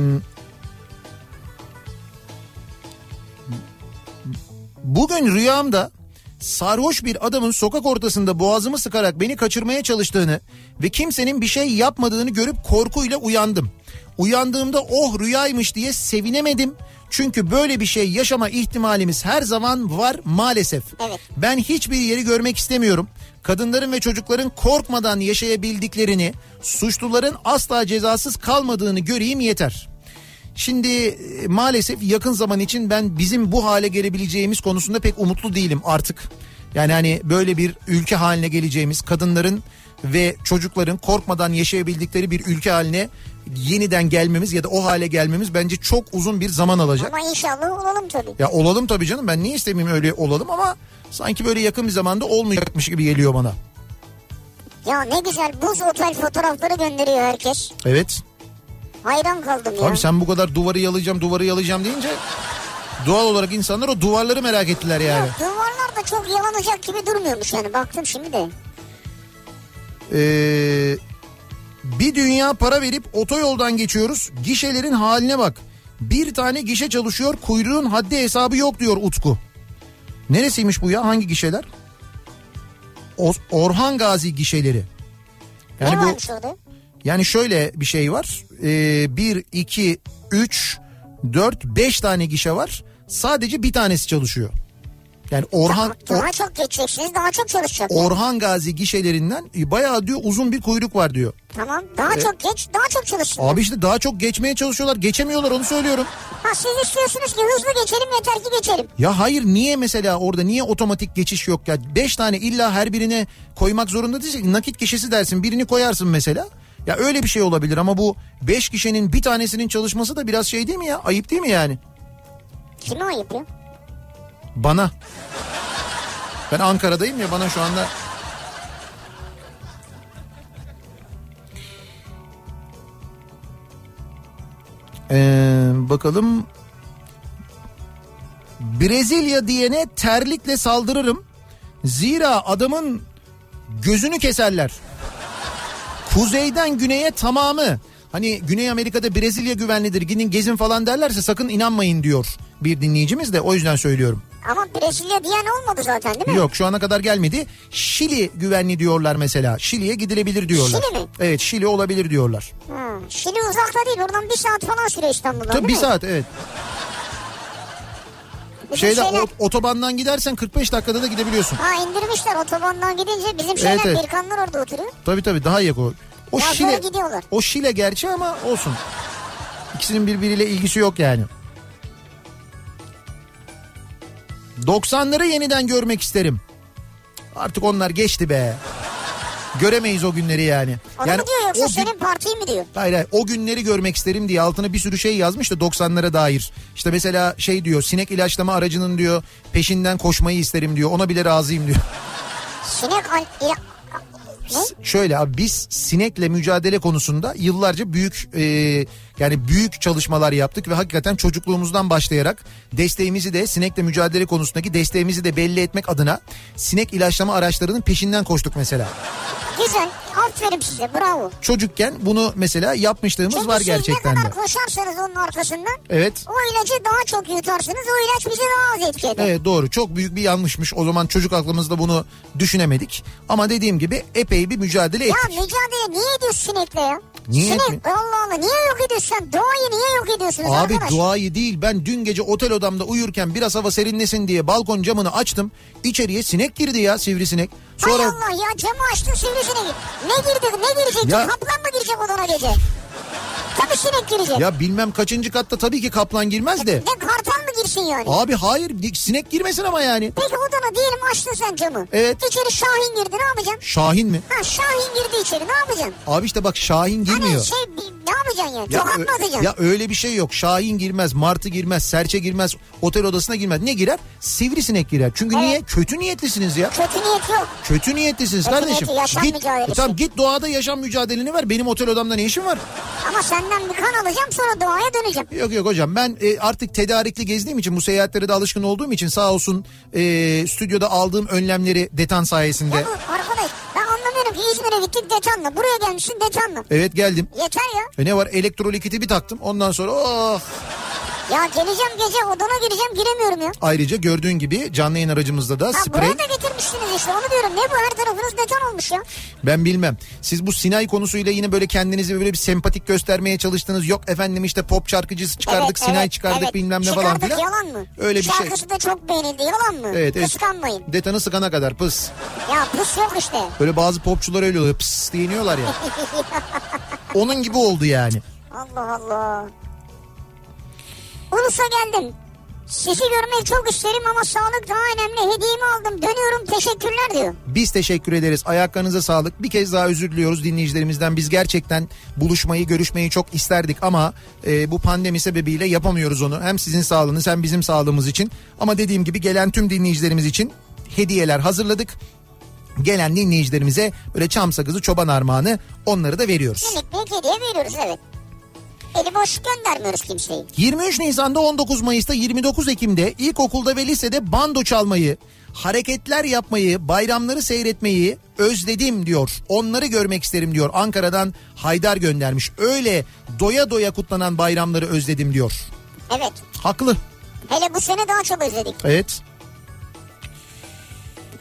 bugün rüyamda sarhoş bir adamın sokak ortasında boğazımı sıkarak beni kaçırmaya çalıştığını ve kimsenin bir şey yapmadığını görüp korkuyla uyandım. Uyandığımda oh rüyaymış diye sevinemedim. Çünkü böyle bir şey yaşama ihtimalimiz her zaman var maalesef. Evet. Ben hiçbir yeri görmek istemiyorum. Kadınların ve çocukların korkmadan yaşayabildiklerini, suçluların asla cezasız kalmadığını göreyim yeter. Şimdi maalesef yakın zaman için ben bizim bu hale gelebileceğimiz konusunda pek umutlu değilim artık. Yani hani böyle bir ülke haline geleceğimiz, kadınların ve çocukların korkmadan yaşayabildikleri bir ülke haline yeniden gelmemiz ya da o hale gelmemiz bence çok uzun bir zaman alacak. Ama inşallah olalım tabii. Ya olalım tabii canım, ben niye istemeyeyim öyle olalım ama sanki böyle yakın bir zamanda olmayacakmış gibi geliyor bana. Ya ne güzel buz otel fotoğrafları gönderiyor herkes. Evet. Hayran kaldım ya. Abi sen bu kadar duvarı yalayacağım duvarı yalayacağım deyince doğal olarak insanlar o duvarları merak ettiler yani. Ya, duvarlar da çok yalanacak gibi durmuyormuş yani, baktım şimdi de. Ee, bir dünya para verip otoyoldan geçiyoruz. Gişelerin haline bak. Bir tane gişe çalışıyor. Kuyruğun haddi hesabı yok diyor Utku. Neresiymiş bu ya? Hangi gişeler? O, Orhan Gazi gişeleri. Yani ne bu, varmış orada? Yani şöyle bir şey var. Ee, bir, iki, üç, dört, beş tane gişe var. Sadece bir tanesi çalışıyor. Yani Orhan daha, daha çok geçeceksiniz, daha çok çalışacak. Orhan Gazi gişelerinden bayağı diyor uzun bir kuyruk var diyor. Tamam, daha ee, çok geç, daha çok çalışsın. Abi işte daha çok geçmeye çalışıyorlar, geçemiyorlar, onu söylüyorum. Ha, siz istiyorsunuz ki hızlı geçelim, yeter ki geçelim. Ya hayır, niye mesela orada niye otomatik geçiş yok ya? Beş tane illa her birine koymak zorunda değilsin. Nakit gişesi dersin, birini koyarsın mesela. Ya öyle bir şey olabilir ama bu beş gişenin bir tanesinin çalışması da biraz şey değil mi ya? Ayıp değil mi yani? Kime ayıp ya? Bana. Ben Ankara'dayım ya, bana şu anda. Ee, bakalım. Brezilya diyene terlikle saldırırım. Zira adamın gözünü keserler. Kuzeyden güneye tamamı. Hani Güney Amerika'da Brezilya güvenlidir, gidin gezin falan derlerse sakın inanmayın diyor bir dinleyicimiz de, o yüzden söylüyorum. Ama Brezilya diyen olmadı zaten değil mi? Yok, şu ana kadar gelmedi. Şili güvenli diyorlar mesela. Şili'ye gidilebilir diyorlar. Şili mi? Evet, Şili olabilir diyorlar. Hmm. Şili uzakta değil, oradan bir saat falan sürüyor İstanbul'dan. Tabii bir mi? Saat evet. Şeyde, şeyler... otobandan gidersen kırk beş dakikada da gidebiliyorsun. Ha, indirmişler otobandan gidince bizim şeyler evet, evet. Birkanlar orada oturuyor. Tabii tabii daha iyi o. O ya Şile, o Şile gerçi ama olsun. İkisinin birbiriyle ilgisi yok yani. doksanları yeniden görmek isterim. Artık onlar geçti be. Göremeyiz o günleri yani. Onu yani diyor yoksa o gün... senin partiyi mi diyor? Hayır hayır, o günleri görmek isterim diye altına bir sürü şey yazmış da doksanlara dair. İşte mesela şey diyor, sinek ilaçlama aracının diyor peşinden koşmayı isterim diyor. Ona bile razıyım diyor. Sinek al... Şöyle abi, biz sinekle mücadele konusunda yıllarca büyük e, yani büyük çalışmalar yaptık ve hakikaten çocukluğumuzdan başlayarak desteğimizi de, sinekle mücadele konusundaki desteğimizi de belli etmek adına sinek ilaçlama araçlarının peşinden koştuk mesela. Güzel, aferin size, bravo. Çocukken bunu mesela yapmışlığımız çünkü var gerçekten de. Çünkü siz ne kadar koşarsanız onun arkasından evet, o ilacı daha çok yutarsınız, o ilaç bize daha az etki eder. Evet doğru, çok büyük bir yanlışmış, o zaman çocuk aklımızda bunu düşünemedik ama dediğim gibi epey bir mücadele ettik. Ya mücadele niye ediyorsun sinekle ya? Niye Sinek etmiyor? Allah Allah, niye yok ediyorsun sen? Doğayı niye yok ediyorsunuz abi, arkadaş? Abi doğayı değil, ben dün gece otel odamda uyurken biraz hava serinlesin diye balkon camını açtım, içeriye sinek girdi ya, sivrisinek. Sonra... Hay Allah ya, camı açtın sivrisinek. Ne girdi, ne girecek? Ya... Kaplan mı girecek odana gece? Tabii sinek girecek. Ya bilmem kaçıncı katta tabii ki kaplan girmez de. Ne, kartal mı girsin yani? Abi hayır, sinek girmesin ama yani. Peki odana diyelim açtın sen camı. Evet. İçeri Şahin girdi, ne yapacaksın? Şahin mi? Ha, Şahin girdi içeri, ne yapacaksın? Abi işte bak, Şahin girmiyor. Hani şey, ne yapacaksın yani? Ya, Tokat mı atacaksın? Ya öyle bir şey yok. Şahin girmez, martı girmez, serçe girmez, otel odasına girmez. Ne girer? Sivrisinek girer. Çünkü evet, niye? Kötü niyetlisiniz ya. Kötü niyet yok. Kötü niyetlisiniz kötü kardeşim. Niyeti, yaşam git, mücadelesi. E, tamam git doğada yaşam mücadeleni ver. Benim otel odamda ne işim var? Ama senden bir kan alacağım, sonra doğaya döneceğim. Yok yok hocam, ben e, artık tedarikli gezdiğim için, bu seyahatlere de alışkın olduğum için sağ olsun e, stüdyoda aldığım önlemleri detan sayesinde. Ya bu arkadaş, ben anlamıyorum ki İzmir'e gittik detanla, buraya gelmişsin detanla. Evet geldim. Yeter ya. E ne var, elektrolikiti bir taktım ondan sonra oh. Ya geleceğim gece odana gireceğim, giremiyorum ya. Ayrıca gördüğün gibi canlı yayın aracımızda da ha, sprey... Buraya da getirmişsiniz işte, onu diyorum. Ne bu, her tarafınız detan olmuş ya. Ben bilmem. Siz bu Sinay konusuyla yine böyle kendinizi böyle bir sempatik göstermeye çalıştınız. Yok efendim işte pop şarkıcısı çıkardık, evet, Sinay evet, çıkardık evet, bilmem ne çıkardık, falan filan. Çıkardık, yalan mı? Öyle bir şarkısı şey. Şarkısı da çok beğenildi, yalan mı? Evet, evet. Kıskanmayın. Detanı sıkana kadar pıs. Ya pıs yok işte. Böyle bazı popçular öyle oluyor, pıs diye iniyorlar ya. Onun gibi oldu yani. Allah Allah. Ulus'a geldim. Sizi görmeyi çok isterim ama sağlık daha önemli. Hediyemi aldım. Dönüyorum. Teşekkürler diyor. Biz teşekkür ederiz. Ayaklarınıza sağlık. Bir kez daha özür diliyoruz dinleyicilerimizden. Biz gerçekten buluşmayı, görüşmeyi çok isterdik ama e, bu pandemi sebebiyle yapamıyoruz onu. Hem sizin sağlığınız hem bizim sağlığımız için. Ama dediğim gibi gelen tüm dinleyicilerimiz için hediyeler hazırladık. Gelen dinleyicilerimize böyle çam sakızı, çoban armağanı, onları da veriyoruz. Evet, bir hediye veriyoruz evet. Eli boş göndermiyoruz kimseyi. yirmi üç Nisan'da, on dokuz Mayıs'ta, yirmi dokuz Ekim'de ilkokulda ve lisede bando çalmayı, hareketler yapmayı, bayramları seyretmeyi özledim diyor. Onları görmek isterim diyor. Ankara'dan Haydar göndermiş. Öyle doya doya kutlanan bayramları özledim diyor. Evet. Haklı. Hele bu sene daha çok özledik. Evet.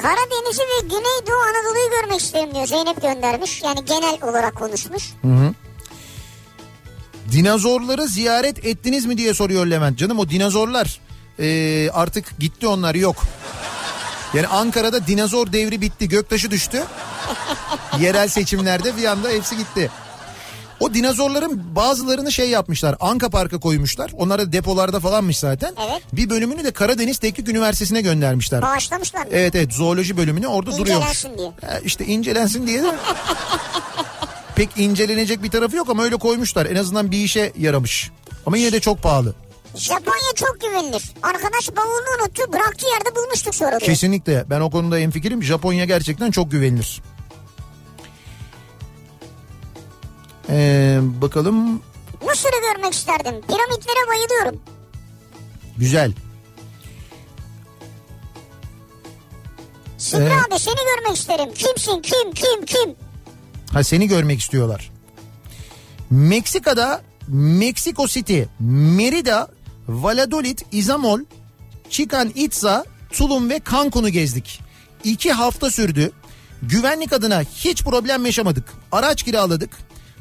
Karadeniz'i ve Güneydoğu Anadolu'yu görmek isterim diyor. Zeynep göndermiş. Yani genel olarak konuşmuş. Hı hı. Dinozorları ziyaret ettiniz mi diye soruyor Levent. Canım o dinozorlar e, artık gitti, onlar yok. Yani Ankara'da dinozor devri bitti, Göktaş'ı düştü. Yerel seçimlerde bir anda hepsi gitti. O dinozorların bazılarını şey yapmışlar, Anka Park'a koymuşlar. Onlar da depolarda falanmış zaten. Evet. Bir bölümünü de Karadeniz Teknik Üniversitesi'ne göndermişler. Bağışlamışlar mı? Evet evet, zooloji bölümünü orada İncelensin duruyormuş. İncelensin diye. Ya işte incelensin diye de pek incelenecek bir tarafı yok ama öyle koymuşlar. En azından bir işe yaramış. Ama yine de çok pahalı. Japonya çok güvenilir. Arkadaş bavulunu unuttu, bıraktığı yerde bulmuştuk sonra. Kesinlikle, ben o konuda hemfikirim. Japonya gerçekten çok güvenilir. Ee, bakalım. Mısır'ı görmek isterdim. Piramitlere bayılıyorum. Güzel. Sıra ee, abi seni görmek isterim. Kimsin? Kim? Kim? Kim? Ha, seni görmek istiyorlar. Meksika'da Mexico City, Merida, Valladolid, İzamol, Chichen Itza, Tulum ve Cancun'u gezdik. İki hafta sürdü. Güvenlik adına hiç problem yaşamadık. Araç kiraladık.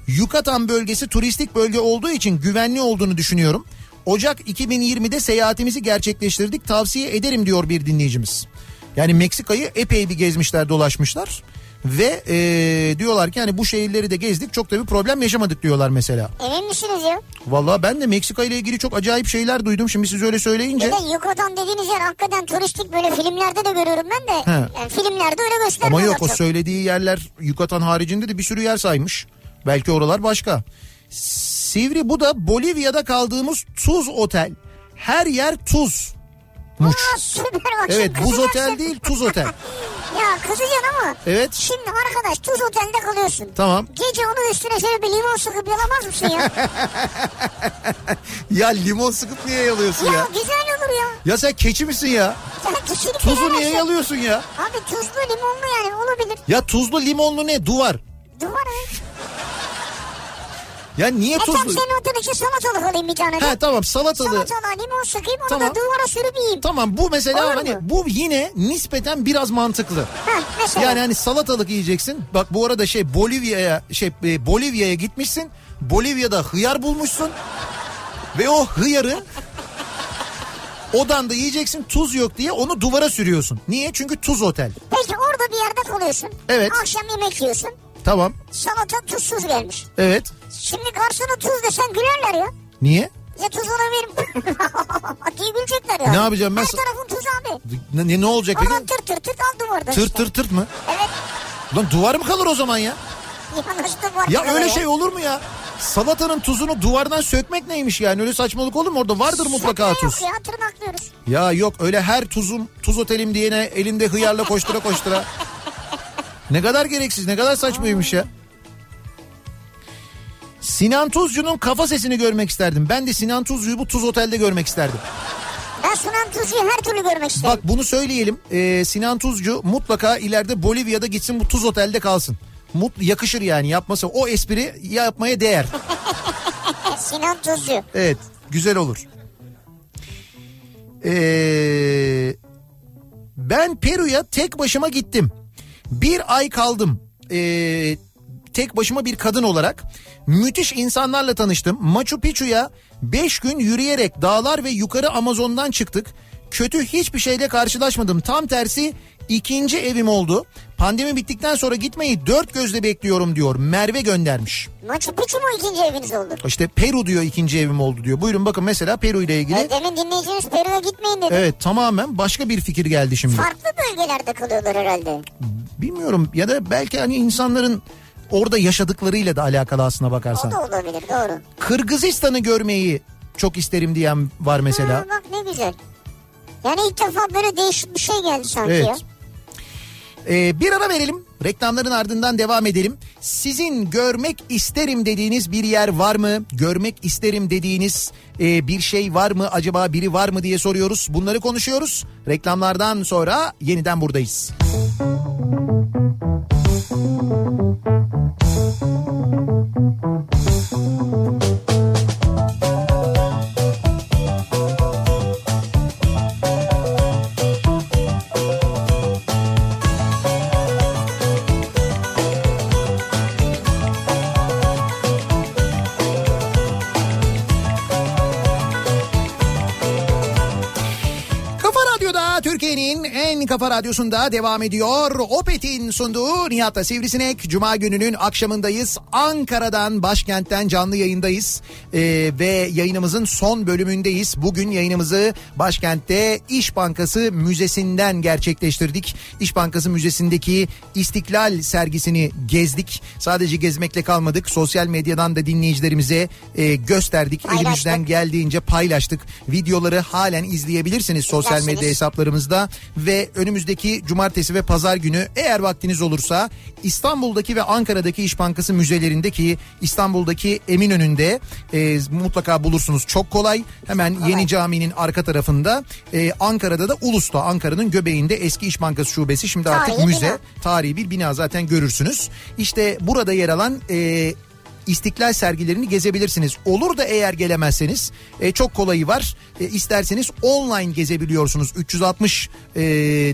Yucatan bölgesi turistik bölge olduğu için güvenli olduğunu düşünüyorum. Ocak iki bin yirmide seyahatimizi gerçekleştirdik. Tavsiye ederim diyor bir dinleyicimiz. Yani Meksika'yı epey bir gezmişler, dolaşmışlar. Ve ee, diyorlar ki hani bu şehirleri de gezdik, çok da bir problem yaşamadık diyorlar mesela. Emin misiniz ya? Valla ben de Meksika ile ilgili çok acayip şeyler duydum. Şimdi siz öyle söyleyince. Bir de Yucatan dediğiniz yer hakikaten turistik, böyle filmlerde de görüyorum ben de. Yani filmlerde öyle göstermiyorlar. Ama yok, o söylediği yerler Yucatan haricinde de bir sürü yer saymış. Belki oralar başka. Sivri bu da Bolivya'da kaldığımız Tuz Otel. Her yer tuz. Aa, süper bak. Evet, buz otel değil, Tuz Otel. Ya kızacaksın ama. Evet. Şimdi arkadaş Tuz Otel'de kalıyorsun. Tamam. Gece onun üstüne şöyle bir limon sıkıp yalamaz mısın ya? Ya limon sıkıp niye yalıyorsun ya? Ya güzel olur ya. Ya sen keçi misin ya? Ya tuzu niye yalıyorsun ya? Abi tuzlu limonlu yani olabilir. Ya tuzlu limonlu ne? Duvar. Duvar evet. Ya niye e tuzlu? Efendim senin oturduğun için salatalık alayım bir tane. Ha tamam, salatalığı. Salatalığı limon sıkayım, onu tamam da duvara sürüp yiyeyim. Tamam, bu mesela olur hani mu? Bu yine nispeten biraz mantıklı. Ha mesela. Yani hani salatalık yiyeceksin. Bak bu arada şey Bolivya'ya şey Bolivya'ya gitmişsin. Bolivya'da hıyar bulmuşsun. Ve o hıyarı odan da yiyeceksin, tuz yok diye onu duvara sürüyorsun. Niye? Çünkü Tuz Otel. Peki orada bir yerde kalıyorsun. Evet. Akşam yemek yiyorsun. Tamam. Salata tuzsuz gelmiş. Evet. Şimdi karşına tuz desen gülerler ya. Niye? Ya tuz olabilirim. Diye gülecekler ya. Ne yapacağım ben? Her tarafın tuzu abi. Ne, ne olacak peki? Ama tır tır tır aldım orada. Tır işte. tır tır mı? Evet. Lan duvar mı kalır o zaman ya? Yanlış duvar. Ya öyle ya. Şey olur mu ya? Salatanın tuzunu duvardan sökmek neymiş yani? Öyle saçmalık olur mu? Orada vardır mutlaka tuz. Sökme yok ya, tırnaklıyoruz. Ya yok öyle her tuzum Tuz Otelim diyene elinde hıyarla koştura koştura. Ne kadar gereksiz, ne kadar saçmaymış ya. Sinan Tuzcu'nun kafa sesini görmek isterdim. Ben de Sinan Tuzcu'yu bu Tuz Otel'de görmek isterdim. Ben Sinan Tuzcu'yu her türlü görmek isterim. Bak bunu söyleyelim. Ee, Sinan Tuzcu mutlaka ileride Bolivya'da gitsin, bu Tuz Otel'de kalsın. Mutlu, yakışır yani yapması. O espri yapmaya değer. Sinan Tuzcu. Evet, güzel olur. Ee, ben Peru'ya tek başıma gittim. Bir ay kaldım ee, tek başıma bir kadın olarak. Müthiş insanlarla tanıştım. Machu Picchu'ya beş gün yürüyerek dağlar ve yukarı Amazon'dan çıktık. Kötü hiçbir şeyle karşılaşmadım. Tam tersi ikinci evim oldu. Pandemi bittikten sonra gitmeyi dört gözle bekliyorum diyor. Merve göndermiş. Machu Picchu mu ikinci eviniz oldu? İşte Peru diyor ikinci evim oldu diyor. Buyurun bakın mesela Peru ile ilgili. E, demin dinleyiciniz Peru'ya gitmeyin dedi. Evet, tamamen başka bir fikir geldi şimdi. Farklı bölgelerde kalıyorlar herhalde. Bilmiyorum ya da belki hani insanların orada yaşadıklarıyla da alakalı aslına bakarsan. O da olabilir, doğru. Kırgızistan'ı görmeyi çok isterim diyen var mesela. Ha, bak ne güzel. Yani ilk defa böyle değişik bir şey geldi sanki evet. ya. Ee, bir ara verelim. Reklamların ardından devam edelim. Sizin görmek isterim dediğiniz bir yer var mı? Görmek isterim dediğiniz e, bir şey var mı? Acaba biri var mı diye soruyoruz. Bunları konuşuyoruz. Reklamlardan sonra yeniden buradayız. F M Kafa Radyosu'nda devam ediyor. Opet'in sunduğu Nihat'la Sivrisinek. Cuma gününün akşamındayız. Ankara'dan, başkentten canlı yayındayız. Ee, ve yayınımızın son bölümündeyiz. Bugün yayınımızı başkentte İş Bankası Müzesi'nden gerçekleştirdik. İş Bankası Müzesi'ndeki İstiklal Sergisini gezdik. Sadece gezmekle kalmadık. Sosyal medyadan da dinleyicilerimize e, gösterdik. Paylaştık. Elimizden geldiğince paylaştık. Videoları halen izleyebilirsiniz sosyal medya hesaplarımızda ve önümüzdeki cumartesi ve pazar günü eğer vaktiniz olursa İstanbul'daki ve Ankara'daki İş Bankası müzelerindeki, İstanbul'daki Eminönü'nde e, mutlaka bulursunuz. Çok kolay. Hemen kolay. Yeni Cami'nin arka tarafında. E, Ankara'da da Ulus'ta, Ankara'nın göbeğinde eski İş Bankası şubesi. Şimdi artık tarihi müze. Bina. Tarihi bir bina, zaten görürsünüz. İşte burada yer alan E, İstiklal sergilerini gezebilirsiniz. Olur da eğer gelemezseniz e, çok kolayı var. E, isterseniz online gezebiliyorsunuz. üç yüz altmış e,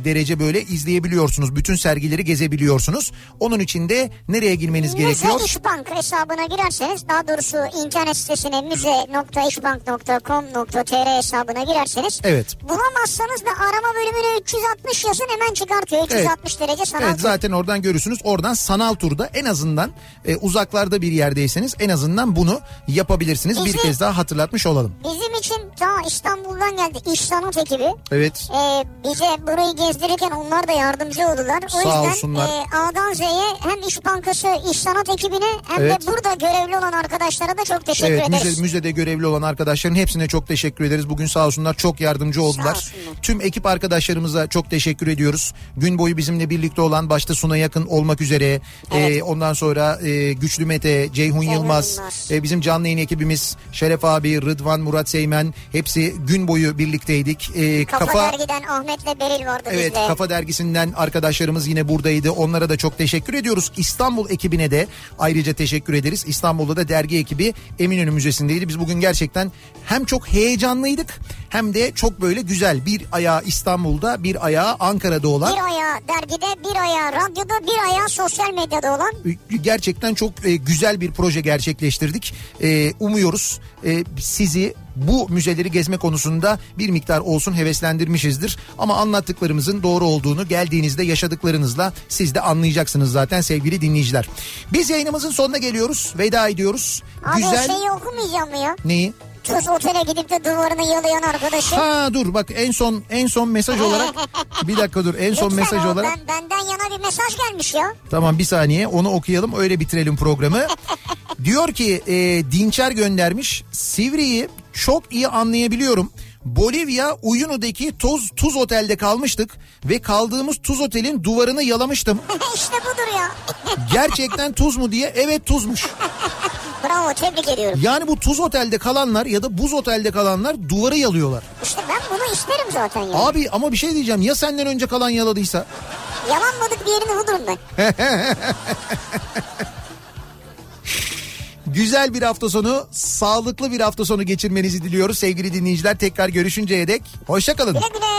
derece böyle izleyebiliyorsunuz. Bütün sergileri gezebiliyorsunuz. Onun için de nereye girmeniz müze gerekiyor? Müze İşbank hesabına girerseniz, daha doğrusu internet sitesine müze nokta işbank nokta com nokta tr hesabına girerseniz, evet, bulamazsanız da arama bölümüne üç yüz altmış yazın, hemen çıkartıyor. üç yüz altmış evet. derece sanal. Evet, zaten oradan görürsünüz. Oradan sanal turda en azından e, uzaklarda bir yerde en azından bunu yapabilirsiniz. Bizim, bir kez daha hatırlatmış olalım. Bizim için ta İstanbul'dan geldi İş Sanat ekibi. Evet. E, bize burayı gezdirirken onlar da yardımcı oldular. O sağ yüzden olsunlar. E, A'dan Z'ye hem İş Bankası İş Sanat ekibine hem evet. de burada görevli olan arkadaşlara da çok teşekkür evet, ederiz. Müze, müzede görevli olan arkadaşların hepsine çok teşekkür ederiz. Bugün sağ olsunlar çok yardımcı oldular. Olsunlar. Tüm ekip arkadaşlarımıza çok teşekkür ediyoruz. Gün boyu bizimle birlikte olan, başta Sunay Akın olmak üzere. Evet. E, ondan sonra e, Güçlü Mete, Ceyhun Ceyhun Yılmaz, e, bizim canlı yayın ekibimiz, Şeref abi, Rıdvan, Murat Seymen, hepsi gün boyu birlikteydik. E, Kafa, Kafa Dergi'den Ahmet'le Beril vardı evet, bizde. Evet, Kafa Dergisi'nden arkadaşlarımız yine buradaydı. Onlara da çok teşekkür ediyoruz. İstanbul ekibine de ayrıca teşekkür ederiz. İstanbul'da da dergi ekibi Eminönü Müzesi'ndeydi. Biz bugün gerçekten hem çok heyecanlıydık hem de çok böyle güzel, bir ayağı İstanbul'da, bir ayağı Ankara'da olan. Bir ayağı dergide, bir ayağı radyoda, bir ayağı sosyal medyada olan. Gerçekten çok e, güzel bir proje gerçekleştirdik. Ee, umuyoruz e, sizi bu müzeleri gezme konusunda bir miktar olsun heveslendirmişizdir. Ama anlattıklarımızın doğru olduğunu geldiğinizde yaşadıklarınızla siz de anlayacaksınız zaten sevgili dinleyiciler. Biz yayınımızın sonuna geliyoruz. Veda ediyoruz. Abi güzel... şeyi okumayacağım mı ya? Neyi? Tuz otele gidip de duvarını yalayan arkadaşım. Ha dur bak, en son en son mesaj olarak bir dakika dur en lütfen son mesaj olarak. Ben, benden yana bir mesaj gelmiş ya. Tamam, bir saniye onu okuyalım, öyle bitirelim programı. Diyor ki e, Dinçer göndermiş. Sivri'yi çok iyi anlayabiliyorum. Bolivya Uyunu'daki toz, tuz otelde kalmıştık ve kaldığımız tuz otelin duvarını yalamıştım. İşte budur ya. Gerçekten tuz mu diye, evet tuzmuş. Bravo, tebrik ediyorum. Yani bu tuz otelde kalanlar ya da buz otelde kalanlar duvarı yalıyorlar. İşte ben bunu isterim zaten yani. Abi ama bir şey diyeceğim, ya senden önce kalan yaladıysa? Yalanmadık bir yerini bulurum ben. Güzel bir hafta sonu, sağlıklı bir hafta sonu geçirmenizi diliyoruz sevgili dinleyiciler. Tekrar görüşünceye dek hoşça kalın. Güle güle.